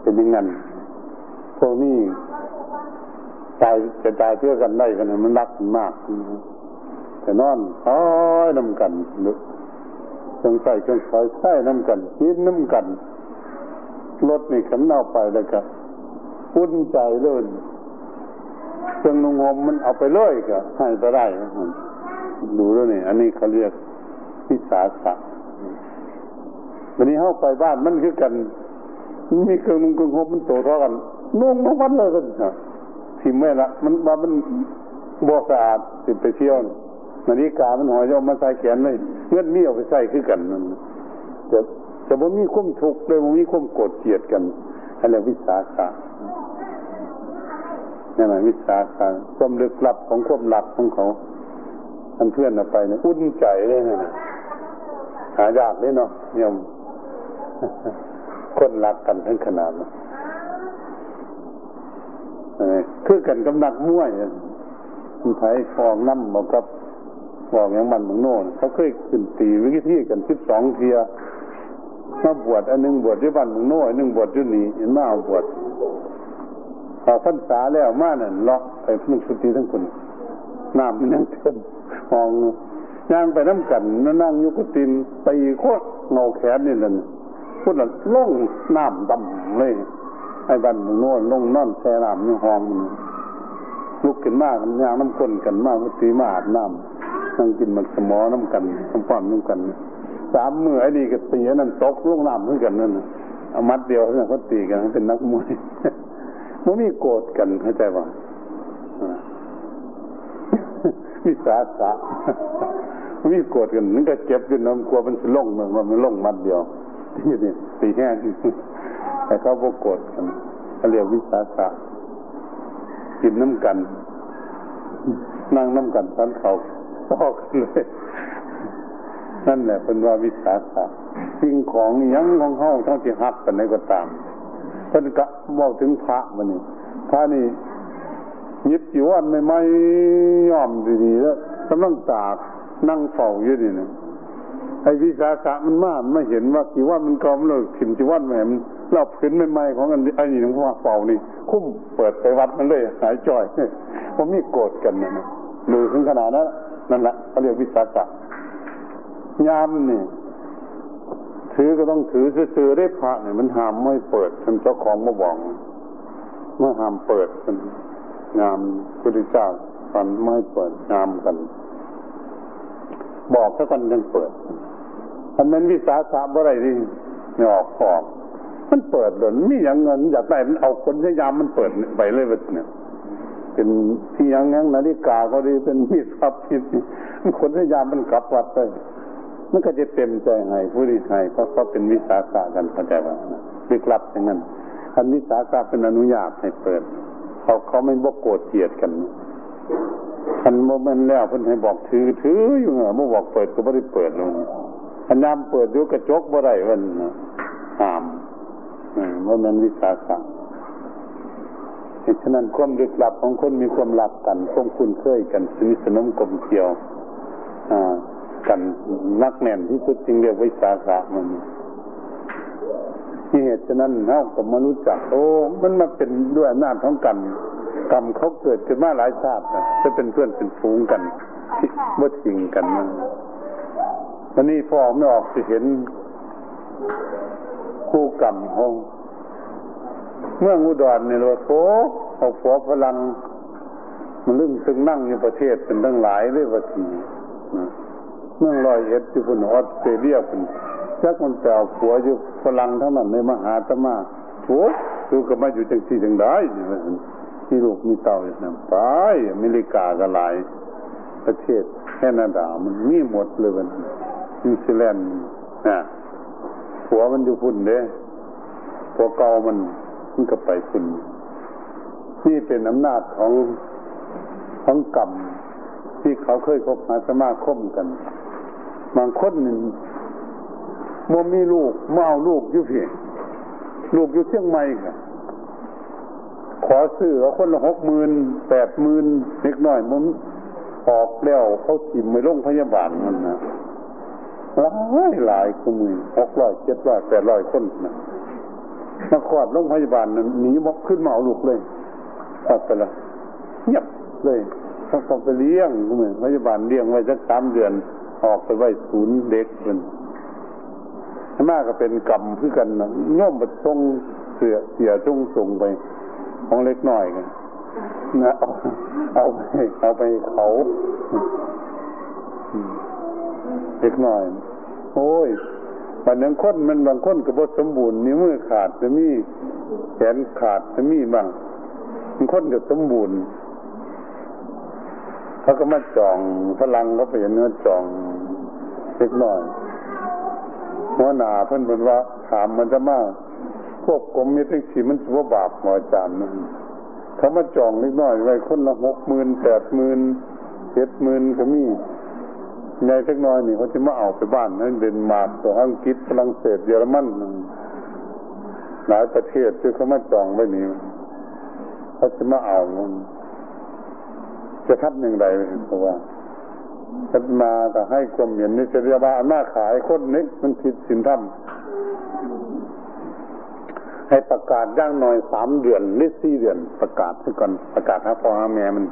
เป็นอย่างนั้นพวกนี้ตายจะตายเพื่อกันได้กันมันรักมากแต่นอนคอยน้ำกันลึกจงใส่จงคอยใส่น้ำกันกินน้ำกันรถนี่ขันเน่าไปแล้วก็พุ่นใจเลื่อนจงงมมันเอาไปเลยก็ให้ไปได้ดูแล้วนี่อันนี้เขาเรียกวิสาสะวันนี้เข้าไปบ้านมันคือกันมีเครื่องนุ่งเครื่องห่มมันโตเท่ากันนุ่งทั้งวันเลยกันทิมไม่ละมันว่ามันบ่สะอาดสิไปเที่ยวนาฬิกามันหอยเอามาใส่แขนเลยเงินมีเอาไปใส่คือกันนั่นแต่แต่บ่มีความทุกข์เลยบ่มีความโกรธเกลียดกันอันนั้นวิสาสะนั่นน่ะวิสาสะความลึกลับของความลับของเขาท่านเพื่อนเอาไปเนี่ยอุ่นใจเลยนั่นน่ะหายากเลยเนาะโยมคนรักกันถึงขนาดนั้นเออคือกันกับนักมวยมันไผฟองน้ำบอกกับฟองอย่างมันเมืองโน่นเขาเคยขึ้นตีวิธีกันสิบสองเทียมาบวชอันหนึ่งบวชที่บ้านเมืองโน่นอันหนึ่งบวชที่นี่อันมาเอาบวชพอพรรษาแล้วมานั่นล็อกไปมันสุตีทั้งคนน้ำมันนั่งเต็มฟองย่างไปน้ำกันนั่งยุกตินไปโคตรเงาแขนนี่นั่นพูดแล้วล่องน้ำดำเลยไอ้บ้านเมืองโน่นล่องน้ำแช่น้ำนี่ห้องลุกขึ้นมากยางน้ำก้นกันมากตีมาอาบน้ำนั่งกินมันสมอน้ำกันน้ำป้อมน้ำกันสามมือไอ้นี่ก็ตีนั่นตกล่วงน้ำด้วยกันนั่นเอามัดเดียวนั่นเขาตีกันเป็นนักมวยมันมีโกรธกันเข้าใจป่ะวิสาสะมันมีโกรธกันนั่นก็เก็บอยู่น้ำกลัวมันล่งมันมันล่งมัดเดียวที่นี่ตีแห้งแต่เขาพวกโกรธกันเขาเรียกวิสาสะกินน้ำกันนั่งน้ำกันท่านเขาตอกเลยนั่นแหละเป็นว่าวิสาสะสิ่งของยังของเฮาทั้งที่หักกันได้ก็ตามท่านก็เว้าถึงพระมันนี่พระนี่ยิบอยู่วันใหม่ๆย่อมดีๆแล้วกำลังตากนั่งเฝ้าอยู่นี่นะไอ้วิสาสะมันมาไม่เห็นว่ากี่วันมันกอมเลยถิ่นกี่วันแหมรอบขึ้นใหม่ๆของอันไอ้นี่หลวงพ่อเฝ้านี่คุ้มเปิดไปวัดมันเลยหายจ่อยมันมีโกรธกันนะดูถึงขนาดนั้นนั่นแหละเขาเรียกวิสาสะยามนี่ ถือก็ต้องถือซื่อๆได้พระเนี่ยมันห้ามไม่เปิดท่านเจ้าของมาบอกเมื่อห้ามเปิดมันงามพุทธเจ้ากันไม่เปิดงามกันบอกซะก่อนยังเปิดอันนั้นวิสาสะบ่ได้ดิไม่ออกออกมันเปิดเดินมีอย่างเงินอยากได้มันเอาคนพยายามมันเปิดไปเลยบัดเนี่ยเป็นที่ยังงั้นนาฬิกาก็ดีเป็นมีทรัพย์ที่คนพยายามมันกลับวัดไปมันก็จะเต็มใจให้ผู้ที่ให้เพราะเขาเป็นวิสาสะกันเข้าใจว่าลึกลับอย่างนั้นอันวิสาสะเป็นอนุญาตให้เปิดเขาเขาไม่บ่โกรธเกลียดกันคันบ่แม่นแล้วเพิ่นให้บอกถือถืออยู่น่ะบ่บอกเปิดก็บ่ได้เปิดลงอันน้ำเปิดอยู่กระจกบ่ได้เพิ่นห้ามอืมบ่แม่นวิสาสะฉะนั้นความลึกลับของคนมีความลับกันความคุ้นเคยกันสนิทสนมกลมเกลียวอ่ากันนักแน่นที่สุดจึงเรียกวิสาสะมันที่เหตุฉะนั้นเราก็มารู้จักโอ้มันมาเป็นด้วยอำนาจของกรรมกรรมเขาเกิดขึ้นมาหลายชาตินะจะเป็นเพื่อนเป็นฝูงกันว่าจริงกันมันวันนี้พ่อไม่ออกจะเห็นคู่กรรมของเมืองอุดรเนี่ยว่าโอ้เอาผัวพลังมันลึ่งซึ่งนั่งอยู่ประเทศเป็นทั้งหลายเลยว่าจริงเมืองลอยเอ็ดอยู่บนออสเตรเลียเป็นจักมันแปลวผัวอยู่ฝรั่งทั้งนั้นในมหาตมาโอ้ดูก็มาอยู่จังซี่จังได๋ที่ลูกมีเต่าอยู่นั่นไปอเมริกาก็หลายประเทศแคนาดามันมีหมดเลยมันนิวซีแลนด์นะผัวมันอยู่พุ่นเด้ผัวเก่ามันมันก็ไปพุ่นนี่เป็นอำนาจของของกรรมที่เขาเคยคบหาสมาคมกันบางคนนี่บ่มีลูกบ่เอาลูกอยู่พี่ลูกอยู่เชียงใหม่ค่ะขอซื้อคนละ หกหมื่น แปดหมื่น เล็กน้อยมันออกแล้วเขาทิ่มไปโรงพยาบาลนั่นนะหลายหลายกว่ามือหกร้อย เจ็ดร้อย แปดร้อยคนนะมาขอดโรงพยาบาลนั้นหนีบ่ขึ้นมาเอาลูกเลยตัดไปละเงียบเลยเขาก็ไปเลี้ยงกูมือพยาบาลเลี้ยงไว้สักสามเดือนออกไปไว้ศูนย์เด็กมันมากก็เป็นกรรมคือกันนะย่อมบัดทรงเสียเสียจงส่งไปของเล็กน้อยกันนะเอาเอาไปเอาไปเขาเล็กน้อยโอ้ยบางอย่างคนมันบางคนก็บ่สมบูรณ์นิ้วมือขาดจะมีแขนขาดจะมีบ้างบางคนก็สมบูรณ์เขาก็มาจ่องพลังเขาไปอย่างเนื้อจ่องเล็กน้อยหัวหน้าเพิ่นเพิ่นว่าถามมันจะมาพวกกรมมิตรทั้งสี่มันสิบ่บาปหมออาจารย์เขามาจองนิดหน่อยไว้คนละ หกหมื่น แปดหมื่น เจ็ดหมื่น ก็มีในเล็กน้อยนี่เขาสิมาเอาไปบ้านนั้นเดนมาร์กตัวอังกฤษฝรั่งเศสเยอรมันหลายประเทศที่เขามาจองไว้นี่เขาสิมาเอาจะทัดอย่างไรเพราะว่าท่านมาก็ให้ความเห็นนี่จะเรียกว่ามาขายคนนี้มันผิดศีลธรรมให้ประกาศย่างน้อยสามเดือนหรือสี่เดือนประกาศซะก่อนประกาศหาพ่อหาแม่มัน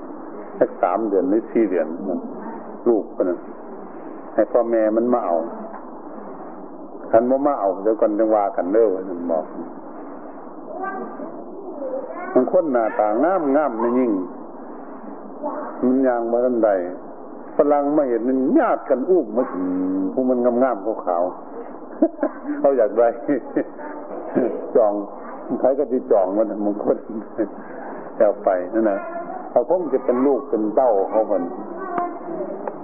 สักสามเดือนหรือสี่เดือนลูกมันให้พ่อแม่มันมาเอาท่านบ่มาเอาเดี๋ยวก่อนจังว่ากันเด้อท่านบอกบางคนหน้าตางามงามไม่ยิ่งมันย่างบ่ทันใดพลังมาเห็นมันญาติกันอุ้มมันพวกมันงามๆขาวๆเขาอยากได้จองใครก็ที่จองมันมงคลแล้วไปนั่นน่ะเขาคงจะเป็นลูกเป็นเต้าเขาคน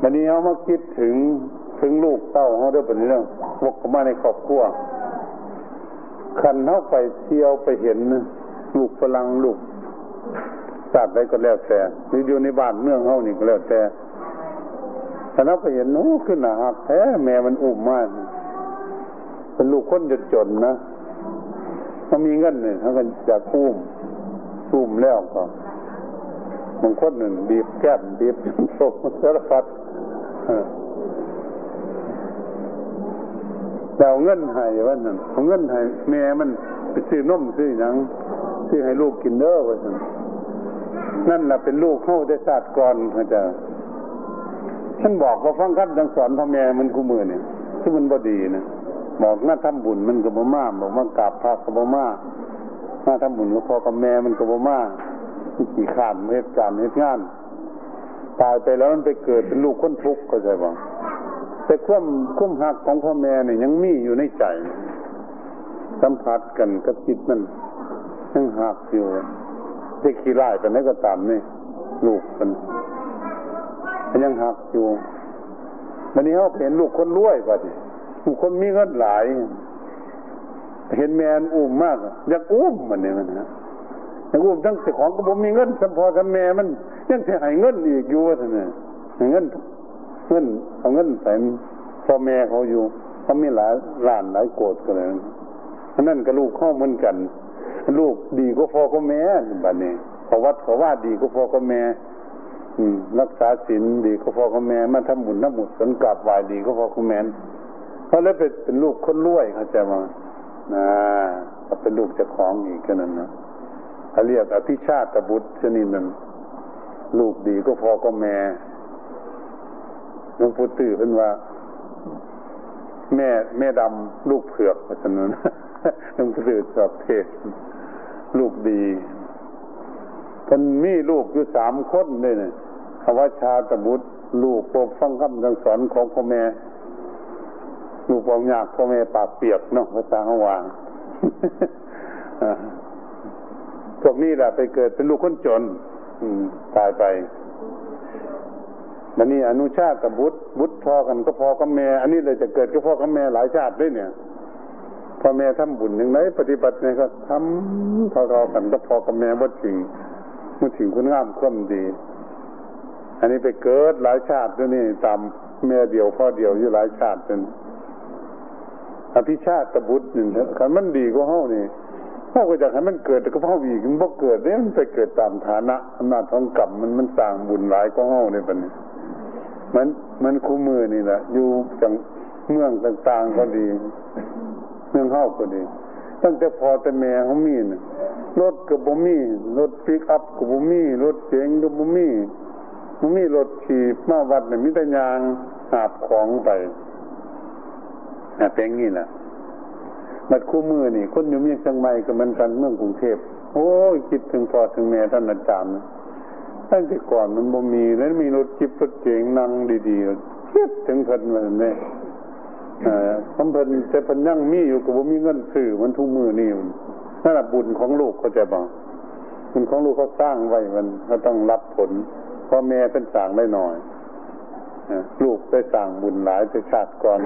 วันนี้เขามาคิดถึงถึงลูกเต้าเขาด้วยเป็นเรื่องพวกเขามาในครอบครัวคันเขาไปเที่ยวไปเห็นลูกพลังลูกศาสตร์อะไรก็แล้วแต่หรืออยู่ในบ้านเมืองเขานี่ก็แล้วแต่แต่เราไปเห็นโอ้ขึ้นหาหักแท้แม่มันอุ้มมากเป็นลูกคนจนๆนะเขามีเงินเนี่ยเขาก็อยากอุ้มอุ้มแล้วก็บางคนหนึ่งบีบแก้มบีบโซ่สารพัดเราเงินให้ว่านั่นเอาเงินให้แม่มันไปซื้อนมซื้อหยังซื้อให้ลูกกินเด้อว่านั่นนั่นแหละเป็นลูกเข้าได้ศาสตร์ก่อนเขาจะท่านบอกว่าฟังคัดดังสอนพ่อแม่มันคู่มือเนี่ยซึ่งมันบ่ดีนะ บอกมาทำบุญมันก็บ่มาบอกมากราบพระก็บ่มามาทำบุญกับพ่อกับแม่มันก็บ่มาขี้ข้านเหตุการณ์เหตุงานตายไปแล้วมันไปเกิดเป็นลูกคนทุกข์เข้าใจบ่แต่ความความหักของพ่อแม่นี่ยังมีอยู่ในใจสัมผัสกันกับจิตมันยังหักอยู่ที่ขี้ร้ายแต่ไหนก็ตามนี่ลูกมันมันยังหักอยู่วันนี้เขาเห็นลูกคนรวยป่ะดิลูกคนมีเงินหลายเห็นแมนอุ้มมากอยากอุ้มมันเนี่ยมันนะอยากอุ้มทั้งเจ้าของก็บ่มีเงินสัมพอกับแม่มันยังจะให้เงินอีกอยู่ว่าท่านเนี่ยให้เงินเงินเอาเงินใส่พ่อแม่เขาอยู่เขามีหลายหลานหลายโกรธกันเลยนั่นกับลูกเข้าเหมือนกันลูกดีก็พ่อก็แม่บัดนี้เขาวัดเขาว่าดีก็พ่อก็แม่รักษาศีลดีก็พ่อกับแม่มาทำบุญทำบุญสนกราบไหว้ดีก็พ่อกับแม่เขาเลยเป็นลูกคนรวยเข้าใจมั้ยอ่าเป็นลูกเจ้าของอีกกันนั่นนะเขาเรียกอภิชาติบุตรชนิดนั้นลูกดีก็พ่อกับแม่หลวงปู่ตื้อเพิ่นว่าแม่แม่ดำลูกเผือกว่าซั่นนั้นหลวงปู่ตื้อสอบเทศลูกดีเพิ่นมีลูกอยู่สามคนด้วยน่ะอวชาตบุตรลูกปกฟังคำสั่งสอนของพ่อแม่ลูกบ่ยากพ่อแม่ปากเปียกเนาะภาษาเฮาว่าพวกนี้ล่ะไปเกิดเป็นลูกคนจนอืมตายไปบัดนี้อนุชาตบุตรบุตรพ่อกันก็พ่อกับแม่อันนี้เลยจะเกิดกับพ่อกับแม่หลายชาติด้วยเนี่ยพ่อแม่ทำบุญจังได๋ปฏิบัติไงก็ทำทอๆกันก็พ่อกับแม่บ่จริงบ่จริงคุณงามความดีอันนี้ไปเกิดหลายชาติด้วยนี่ตามแม่เดียวพ่อเดียวอยู่หลายชาติจนอภิชาติบุตรนี่คันมันดีกว่าเฮานี่เฮาก็อยากให้มันเกิดแต่ก็เฮาอีกมันบ่เกิดเด้มันไปเกิดตามฐานะอำนาจของกรรมมันมันสร้างบุญหลายกว่าเฮานี่บัดนี้มันมันคู่มือนี่ล่ะอยู่จังเมืองต่างๆก็ดีเมืองเฮาก็ดีตั้งแต่พ่อแต่แม่เฮามีน่ะรถก็บ่มีรถปิกอัพก็บ่มีรถเก๋งก็บ่มีมันมีรถขี่มาวัดเนี่ยมีแต่ยางหาบของไปน่ะเป็นงี้น่ะบัดคู่มือนี่คนอยู่เมืองเชียงใหม่ก็เหมือนกันเมืองกรุงเทพโอ้ยคิดถึงพ่อถึงแม่ท่านอาจารย์ตั้งแต่ก่อนมันบ่มีแล้วมีรถจิบรถเก๋งนั่งดีๆคิดถึงเพิ่นว่าแม่เอ่อสมเพิ่นแต่เพิ่นยังมีอยู่ก็บ่มีเงินซื้อมันทุกมื้อนี้นั่นน่ะบุญของลูกเข้าใจบ่บุญของลูกเขาสร้างไว้มันก็ต้องรับผลพ่อแม่เป็นสร้างได้หน่อยลูกได้สร้างบุญหลายแต่ชาติก่อน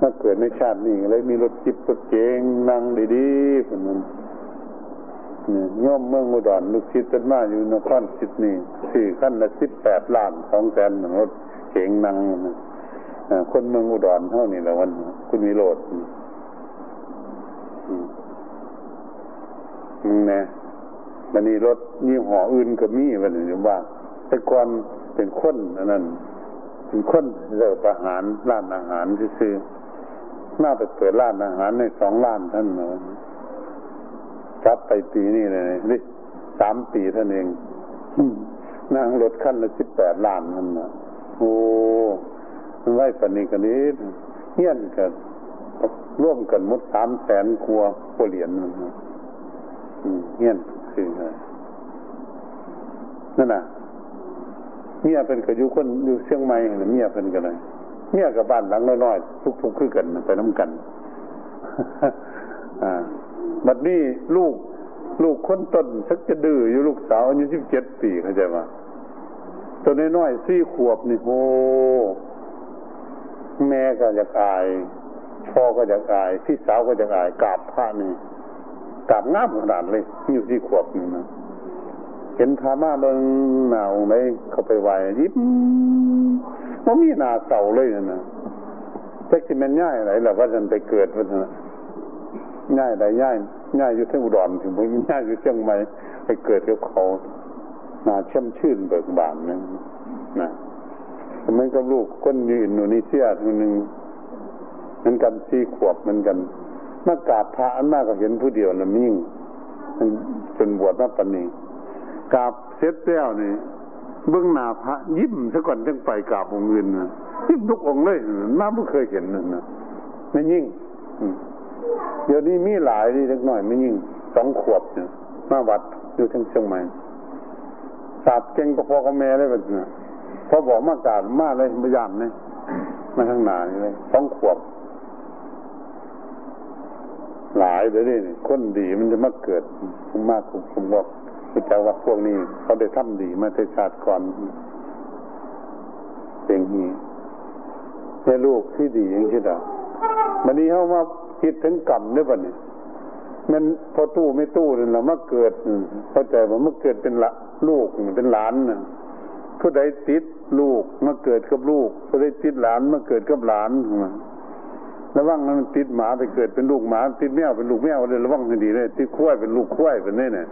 ถ้าเกิดในชาตินี้เลยมีรถจิบรถเก๋งนั่งดีๆเพิ่นนั่นนี่โยมเมืองอุดรลูกศิษย์เพิ่นมาอยู่นครศรีนี่ซื้อคันละสิบแปดล้าน สองแสน รถเก๋งนั่งเอ่อคนเมืองอุดรเฮานี่ล่ะวันคุณวิโรจน์อืมนี่นะบัดนี้รถยี่ห้ออื่นก็มีบัดนี้ว่าแต่ก่อนเป็นคนอันนั้นเป็นคนเลิกอาหารร้านอาหารซื่อๆน่าจะเปิดร้านอาหารในสองล้านท่านเนาะครับไปปีนี้เลยนี่สามปีท่านเองนั่งรถคันละสิบแปดล้านนั่นน่ะโอ้ไว้ปานนี้ก็นิดเฮียนก็ร่วมกันหมด สามแสน กว่าเหรียญนั่นน่ะอืมเฮียนนั่นน่ะเมียเพิ่นก็อยู่คนอยู่เชียงใหม่เมียเพิ่นก็เลยเมียกับบ้านหลังน้อยๆทุกๆคือกันไปนำกันอ่าบัดนี้ลูกลูกคนต้นสักจะดื้ออยู่ลูกสาวอายุสิบเจ็ดปีเข้าใจป่ะตัวน้อยๆสี่ขวบนี่โหแม่ก็อยากอายพ่อก็อยากอายพี่สาวก็อยากอายกราบพระนี่กราบงามขนาดเลยอยู่ที่ขวบนี่นะเห็นพามาเบิ่งหน้าองค์ไหนเข้าไปไหว้ยิ้มบ่มีหน้าเศร้าเลยนั่นน่ะแต่สิแม่นย้ายไหนล่ะว่าซั่นไปเกิดว่าซั่นย้ายได้ย้ายย้ายอยู่ที่อุดรถึงบ่ย้ายอยู่เชียงใหม่ไปเกิดกับเขาหน้าแช่มชื่นเบิกบานนั่นนะเหมือนกับลูกคนอยู่อินโดนีเซียคนนึงเหมือนกันสี่ขวบเหมือนกันมากราบพระอันมากก็เห็นผู้เดียวน่ะมิ่งจนบวชมาปานนี้กราบเสร็จแล้วนี่เบิ่งหน้าพระยิ้มซะก่อนจังไปกราบองค์อื่นน่ะยิ้มทุกองค์เลยน่าบ่เคยเห็นนั่นน่ะ ไม่ยิ่งเดี๋ยวนี้มีหลายนี่เล็กน้อยไม่ยิ่งสองขวบเนี่ยมาวัดอยู่ทั้งเชียงใหม่ศาสตร์เก่งก็พอกับแม่เลยแบบนี้พอบอกมากศาสตร์มากเลยพยายามเนี่ยมาทั้งหนาเลยสองขวบหลายเดี๋ยวนี้คนดีมันจะมาเกิดมากผมผมบอกที่จะว่าพวกนี้เขาได้ทำดีมาแต่ชาติก่อนเองนี่ให้ลูกที่ดีอย่างที่เราวันนี้เขามาคิดถึงกรรมด้วยป่ะเนี่ยมันพอตู้ไม่ตู้นั่นเรามาเกิดเข้าใจว่ามาเกิดเป็นละลูกเป็นหลานนะผู้ใดติดลูกมาเกิดกับลูกผู้ใดติดหลานมาเกิดกับหลานระวังมันติดหมาไปเกิดเป็นลูกหมาติดแมวเป็นลูกแมวเลยระวังให้ดีเลยติดควายเป็นลูกควายเป็นนี่เนี่ย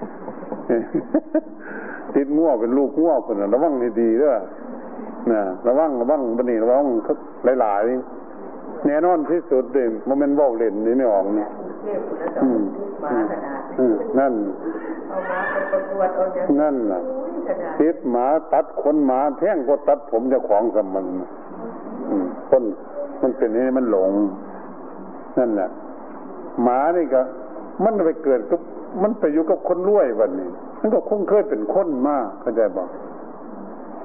ติดง่วเป็นลูกง่วคนน่ะระวังให้ดีด้วยนะระวังระวังบัดนี้ระวังหลายๆแน่นอนที่สุดเลยบ่แม่นเว้าเล่นนี่ไม่ออกนี่อืมนั่นเอามาเป็นประกวดเอาจังนั่นน่ะติดหมาตัดขนหมาแท่งก็ตัดผมเจ้าของซะมันอืมคนมันเป็นนี่มันหลงนั่นแหละหมานี่ก็มันไปเกิดกับมันไปอยู่กับคนรวยวันนี้มันก็คงเคยเป็นคนมากเข้าใจบ่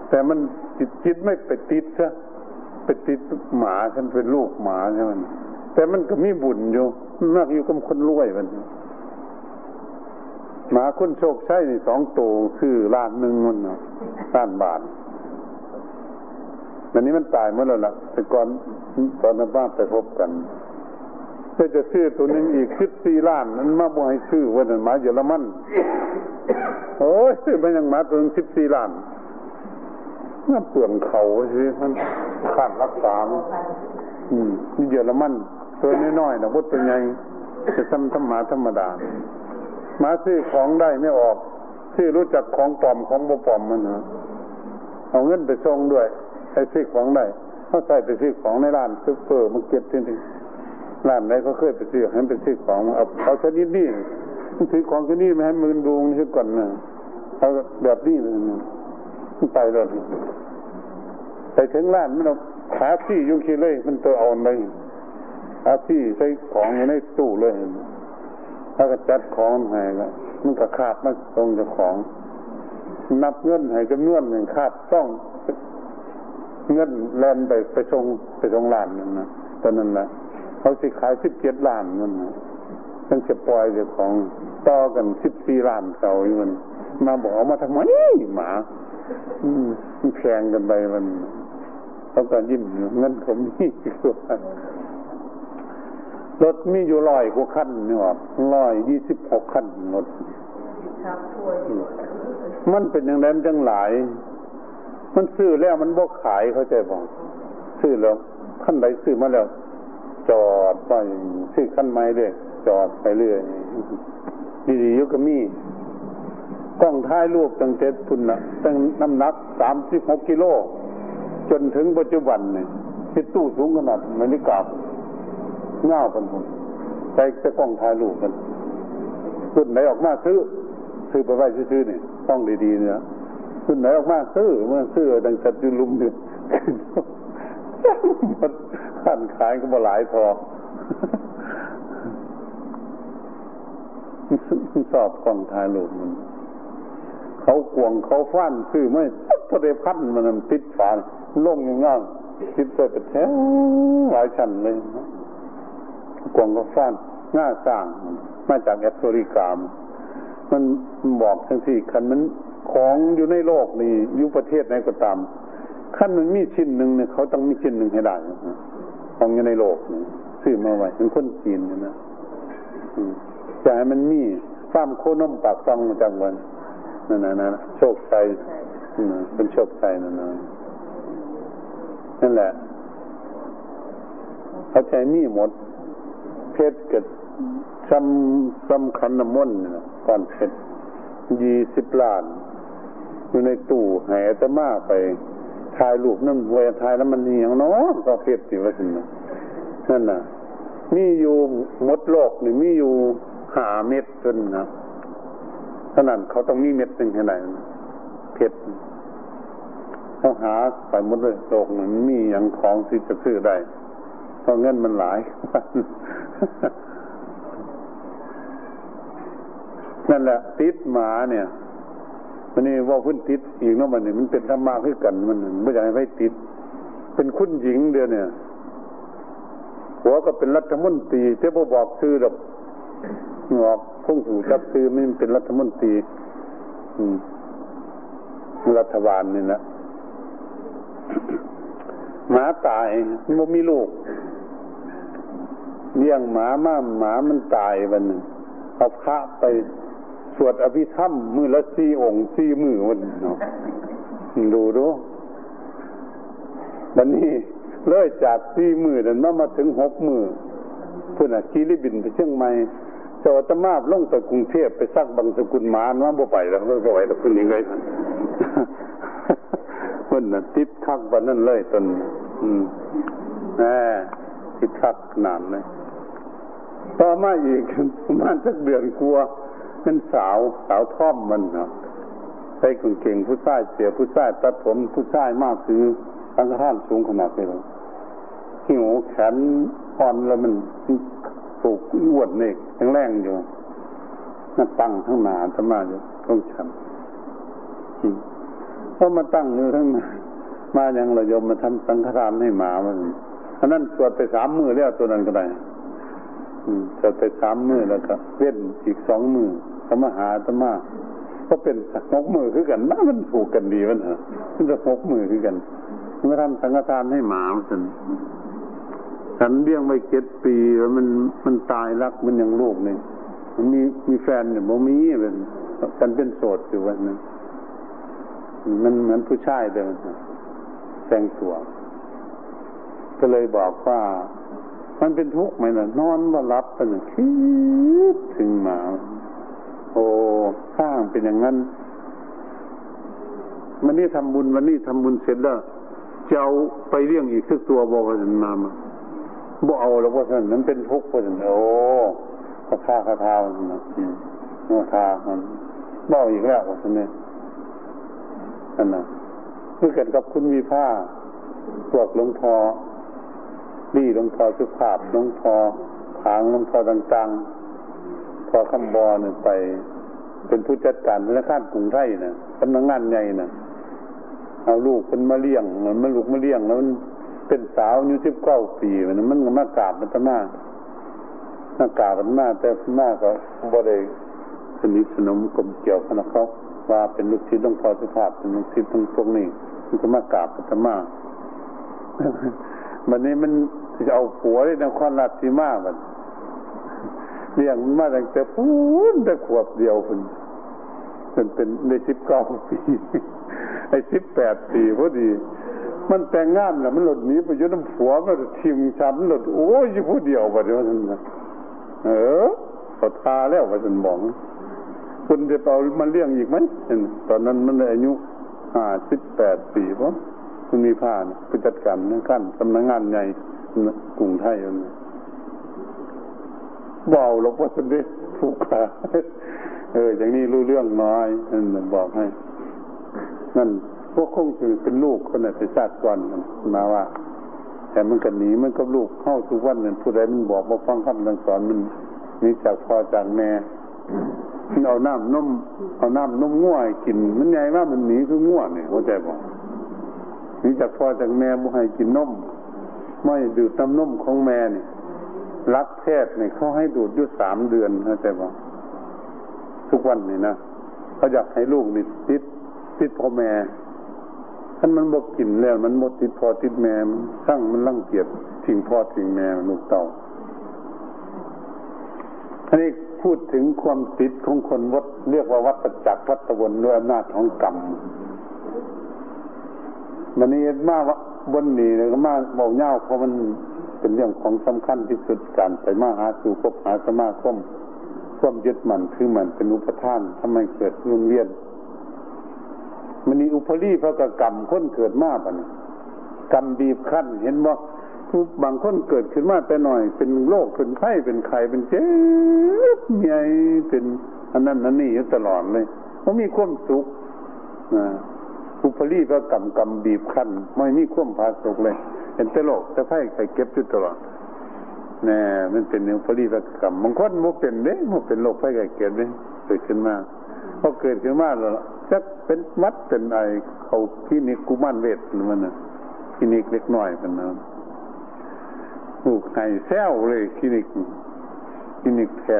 แต่มันจิตจิตไม่ไปติดซะไปติดหมาฉันเป็นลูกหมาใช่มั้ยแต่มันก็มีบุญอยู่มากอยู่กับคนรวยวันนี้หมาคุณโชคชัยนี่สองตัวคือล้านนึงมันน่ะล้านบาทวันนี้มันตายหมดแล้วล่ะแต่ก่อนตอนนั้นบ้านไปพบกันเพื่อจะซื้อตัวนึงอีกสิบสี่ล้านนั้นมาบ่ให้ซื้อว่านั่นหมาเยอรมันโอ้ยซื้อมันยังหมาตัวนึงสิบสี่ล้านน่าเปลืองเขาสิมันขาดรักษาอืมนี่เยอรมันตัวน้อยๆน่ะบ่ตัวใหญ่จะซ้ำธรรมะธรรมดาหมาซื้อของได้ไม่ออกซื้อรู้จักของปลอมของบ่ปลอมมันนะเอาเงินไปส่งด้วยไปซื้อของได้เขาใส่ไปซื้อของในร้านซุปเปอร์มาร์เก็ตที่นี่ร้านไหนเขาเคยไปซื้อให้ไปซื้อของเอาเอาชนิดนี้ซื้อของชนิดมาให้มือดูนี่ซะก่อนนะเอาแบบนี้มันไปแล้วไปถึงร้านมันเอาขาที่ยุ่งขี้เลยมันตัวอ่อนเลยขาที่ใส่ของอยู่ในตู้เลยแล้วก็จัดของให้แล้วมันก็คาบมาตรงเจ้าของนับเงินให้จำนวนหนึ่งคาบต้องเงินแลนไปไปส่งไปส่งล้านนั่นนะตอนนั้นนะเขาสิขายสิบเจ็ดล้านนั่นนะมันจะปล่อยเจ้าของต่อกันสิบสี่ล้านเก่าอยู่มันมาบอกมาทำไมหมาอืมแพงกันไปมันเขาก็ยิ้มเงินผมนี่คือว่ารถมีอยู่หนึ่งร้อยกว่าคันนี่ออกหนึ่งร้อยยี่สิบหกคันรถมันเป็นอย่างนั้นจังหลายมันซื้อแล้วมันบ่ขายเข้าใจบ่ซื้อแล้วคันใดซื้อมาแล้วจอดไปซื้อคันใหม่เด้จอดไปเรื่อยดีๆอยู่ก็มีกล้องถ่ายรูปตั้งแต่พุ่นน่ะตั้งน้ำหนักสามสิบหกกิโลจนถึงปัจจุบันนี่ที่ตู้สูงขนาดมันนี่กลับง่าวกันพุ่นใส่แต่กล้องถ่ายรูปกันรุ่นไหนออกมาซื้อซื้อไปไว้ซื่อๆนี่ต้องดีๆนี่นะคุณไหนออกมาซื้อเมื่อซื้อดังสัตว์ลุ่มเนี่ยท่านขายก็มาหลายพอสอบกองทายลูกมันเขากวงเขาฟันซื้อไม่พอได้พันมันติดฝาล่งอย่างงั้นติดใส่กระแทกหลายชั้นเลยกวงเขาฟันหน้าสร้างมาจากแอฟริกามันบอกทั้งสี่คันมันของอยู่ในโลกนี้อยู่ประเทศไหนก็ตามขั้นมันมีชิ้นหนึ่งเนี่ยเขาต้องมีชิ้นหนึ่งให้ได้ของอยู่ในโลกนี่ซื้อมาไว้เป็นคนจีนนะจะให้มันมีฟาร์มโคนมปากซองมาจากวันนั่นนะโชคชัยเป็นโชคชัยนั่นนะนั่นแหละเขาใช้มีหมดเพชรกับซ้ำซ้ำขันน้ำมนต์นะก้อนเพชรยี่สิบล้านอยู่ในตู้แห่จะมาไปถ่ายรูปน้ำหวยถ่ายแล้วมันนี่อย่างน้อก็เพียบสิว่าสินะนั่นน่ะมีอยู่หมดโลกนี่มีอยู่หาเม็ดจนนะขนาดเขาต้องมีเม็ดหนึ่งให้ได้เพียบเขาหาไปหมดเลยโลกนั้นมีอย่างของที่จะซื้อได้ เพราะเงินมันหลายนั่นแหละติดหมาเนี่ยมันนี่ว่าพุ่นติดอีกเนาะมันนี่มันเป็นธรรมะขึ้นกันมันไม่อยากให้ติดเป็นคุณหญิงเดียวเนี่ยหัวก็เป็นรัฐมนตรีเจ้าพ่อบอกชื่อแบบงอกพุ่งถูกจับชื่อไม่เป็นรัฐมนตรีรัฐบาลนี่นะหมาตายมันมีลูกเลี้ยงหมามาหมามันตายวันนึงเอาพระไปสวดอภิธรรมมือละสี่องค์สี่มือวันเนาะดูดูวันนี้เลยจากสี่มือนั้นมามาถึงหกมือพุ่นอ่ะขี่ลิบินไปเชียงใหม่เจ้าอาตมาลงไปกรุงเทพไปซักบังสกุลหมาว่าบ่ไปแล้วบ่ไปแล้วพุ่นนี่เลยพุ่นน่ะติดคักวันนั้นเลยตนอืมแหมติดคักนานเลยต่อมาอีกประมาณสักเดือนกลัวนั่นสาวสาวท่อมมันเนาะใส่กางเกงผู้ชายเสียผู้ชายตัดผมผู้ชายมากคือสังฆทานสูงขนาดนี้เลยหิวแขนอ่อนแล้วมันถูกอ้วนนี่แรงๆอยู่นั่นตั้งข้างหน้าธรรมะอยู่ต้องฉันเพราะมาตั้งอยู่ข้างหน้ามาอย่างเราโยมมาทำสังฆทานให้หมามันอันนั้นสวดไปสามมือแล้วตัวนั้นก็ได้จะไปสามมือแล้วก็เว้นอีกสองมือธรรมหาธรรมะก็เป็นหกมือคือกันน่ามันถูกกันดีมันเหรอมันจะหกมือคือกันเมื่อทำสังฆทานให้หมาฉันฉันเลี้ยงไว้เจ็ดปีแล้วมันมันตายรักมันยังลูกนี่มันมีมีแฟนเนี่ยบ่มีเป็นฉันเป็นโสดอยู่วันนั้นมันเหมือนผู้ชายเลยมันแสงสวงก็เลยบอกว่ามันเป็นทุกข์ไหมล่ะนอนว่ารับไปน่ะคิดถึงหมาโอ้ข้างเป็นอย่างนั้นวันนี้ทำบุญวันนี้ทำบุญเสร็จแล้วจะเอาไปเลี้ยงอีกสักตัวบ่ว่าฉันมาบ่เอาแล้วว่าฉันนั้นเป็นทุกข์ว่าฉันโอ้ข้าข้าข้าท้าวนะโอ้ท้ามันบ่เอาอีกแล้วว่าฉันเนี่ยนั่นน่ะเมื่อเกิดกับคุณวิภาพวกหลวงพ่อดีหลวงพ่อสุภาพหลวงพ่อขางหลวงพ่อต่างๆพอคำบอเนี่ยไปเป็นผู้จัดการธนาคารกรุงไทยนะสำนักงานใหญ่นะเอาลูกมันมาเลี้ยงเหมือนมันลูกมาเลี้ยงแล้วมันเป็นสาวอายุสิบเก้าปีมันมันก็มากราบมันตะมาหน้ากราบมันมาแต่มาก็บ่ได้สนิทสนมกลมเกี่ยวกันนะเขาว่าเป็นลูกศิษย์หลวงพ่อสุภาพเป็นลูกศิษย์ทั้งพวกนี้มันก็มากราบมันตะมาวันนี้มันจะเอาผัวที่นครราชสีมามันเลี้ยงมันมาตั้งแต่พูนแต่ขวบเดียวคนมันเป็นในสิบเก้าปีไอ้สิบแปดปีพอดีมันแต่งงานแล้วมันหลุดหนีไปอยู่น้ำผัวมันทิมฉันหลุดโอ้ยอยู่ผู้เดียวไปเลยว่าฉันนะเออขอทาแล้วว่าฉันบอกคุณจะเอามันเลี้ยงอีกไหมตอนนั้นมันอายุห้าสิบแปดปีเพราะคุณมีผ้านะผู้จัดการนั่งขั้นสำนักงานใหญ่กรุงไทยนั่นเบาหลวงพ่อสุดเด็ดถูกขาเอออย่างนี้รู้เรื่องน้อยนั่นบอกให้นั่นพวกคงถือเป็นลูกคนอาจจะชาติก่อนมาว่าแต่มันกันหนีมันก็ลูกเข้าทุกวันนั่นผู้ใดมันบอกว่าฟังคำสั่งสอนมันนี่จากพ่อจากแม่มันเอาน้ำนมเอาน้ำนมง่วยกินมันใหญ่มากมันหนีคือง่วยเนี่ยเข้าใจบอกนี่จากพ่อจากแม่บ่ให้กินนมไม่ดื่มน้ำนมของแม่นี่รักแพทย์นี่เขาให้ดูดอยู่สามเดือนเข้าใจบ่ทุกวันนี่นะเขาอยากให้ลูกนี่ติดติดพ่อแม่ท่านมันบ่กินแล้วมันหมดติดพ่อติดแม่มันสั่งมันรังเกียจทิ้งพ่อทิ้งแม่ลูกเต่าอันนี้พูดถึงความติดของคนวัดเรียกว่าวัฏจักรวัฏวนด้วยอำนาจของกรรมมันนี่มาบนนี่เลยก็มาเบาเน่าเพราะมันเป็นเรื่องของสำคัญที่สุดการไปมาหาสู่พบหาสมาคมความยึดมั่นคือมันเป็นอุปทานทำไมเกิดวุ่นเวียนมันนี่อุปริภกกรรมคนเกิดมาปะนี่กรรมบีบคั้นเห็นบ่บางคนเกิดขึ้นมาแต่หน่อยเป็นโรคเป็นไข้เป็นไข้เป็นเจ็บเมียเป็นอันนั้นอันนี้อยู่ตลอดเลยเขามีความสุขอุปริภกกรรมกรรมบีบคั้นไม่มีความผาสุกเลย เห็นแต่โลกแต่ไฟไข่เก็บจุดตลอดแน่มันเป็นเรื่องพลีภกรรมบางคนมันเป็นเด้มันเป็นโรคไฟไข่เก็บเด้เกิดขึ้นมาพอเกิดขึ้นมาแล้วจักเป็นมัดเป็นไอเขาที่นิกุมารเวทมันน่ะที่นิกเล็กน้อยมันน่ะถูกไข่แซวเลยที่นิกที่นิกแท้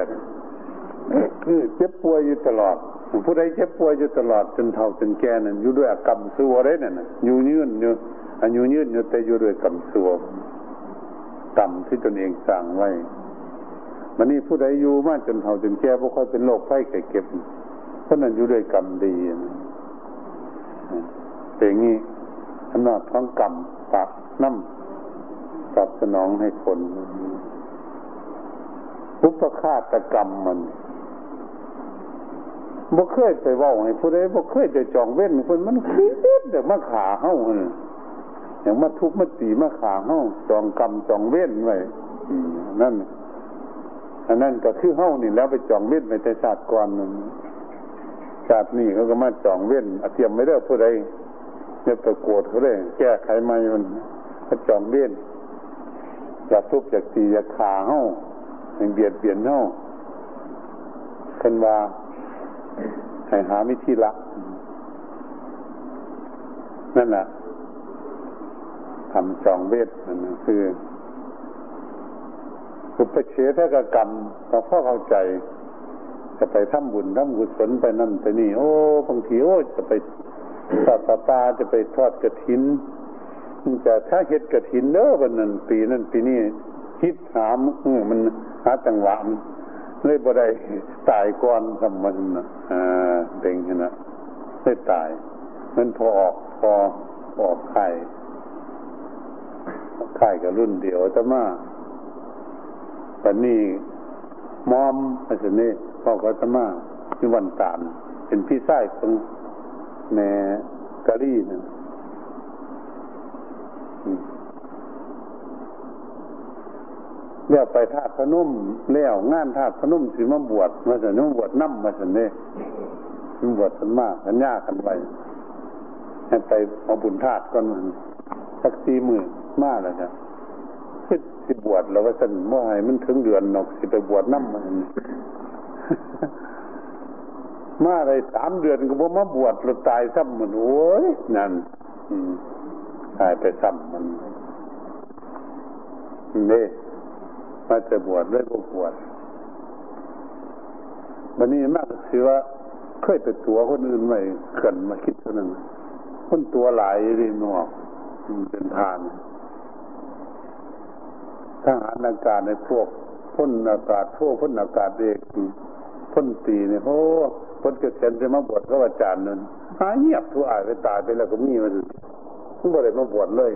คือเจ็บป่วยอยู่ตลอดผู้ใดเจ็บป่วยอยู่ตลอดจนเฒ่าจนแก่นั่นอยู่ด้วยกรรมสัวเด้นั่นน่ะอยู่ยืนอยู่อายุยืนอยู่แต่อยู่ด้วยกรรมสัวกรรมที่ตนเองสร้างไว้มันนี่ผู้ใดอยู่มาจนเฒ่าจนแก่บ่ค่อยเป็นโรคไข้ไข้เจ็บเพราะนั้นอยู่ด้วยกรรมดีแต่อย่างนี้อำนาจของกรรมปากน้ำตอบสนองให้คนอุปฆาตกรรมมันบ่เคยไปเว้าให้ผู้ใดบ่เคยจะจองเว้นคนมันคิดเดี๋ยวมาฆ่าเฮาหั่นอย่างมาทุบมาตีมาฆ่าเฮาจองกรรมจองเว้นไว้นั่นอันนั้นก็คือเฮานี่แล้วไปจองเว้นไว้แต่ชาติก่อนนั่นชาตินี้เขาก็มาจองเว้นอาเทียมไม่ได้ผู้ใดจะไปโกรธเขาเลยแก้ไขใหม่มันก็จองเว้นอย่าทุบอย่าตีอย่าฆ่าเฮาให้เบียดเบียนเฮาเพิ่นว่าให้หาวิธีละนั่นน่ะทำจองเวทนั่นคืออุปเฉทกรรมถ้าพ่อเข้าใจจะไปทำบุญทำกุศลไปนั่นไปนี่โอ้บางทีโอ้จะไปทอดผ้าป่าจะไปทอดกฐินจะถ้าเฮ็ดกฐินเด้อวันนั้นปีนั้นปีนี้คิดหาอื้อมันหาจังหวะมันเลยบ่ได้ตายก่อนสำมันนะอ่าเต็งนะได้ตายมันพอออกพอออกไข่ไข่กับรุ่นเดียวจะมาปันนี้มอมอาจารย์นี่พ่อก็จะมาที่วันตามเป็นพี่ชายของแม่กะลี่นะเลี้ยวไปธาตุพนุ่มเลี้ยวงานธาตุพนุ่มสิมาบวชมาสันนุ่มบวชน้ำมาสันนี่บวชสันมากสันยากกันไปให้ไปเอาบุญธาตุก่อนมันสักสี่หมื่นมากแล้วจ้ะคิดสิบวชแล้วว่าสันเมื่อไหร่มันถึงเดือนหนอกสิไปบวชน้ำมาสันนี่มาอะไรสามเดือนก็บ่มาบวชแล้วตายซ้ำมันโอ้ยนั่นตายไปซ้ำมันนี่มาจะบวชเลยก็บวชวันนี้มากสิว่าเคยไปตัวคนอื่นไม่เกินมาคิดเท่านั้นคนตัวหลายรีนอกเป็นทานทหารอากาศในพวกพ่นอากาศพวกพ่นอากาศเอกพ่นตีเนี่ยโอ้พ่นเกษียณจะมาบวชก็อาจารย์นั่นหายเงียบทั่วอายไปตายไปแล้วก็มีมันไม่ได้มาบวชเลย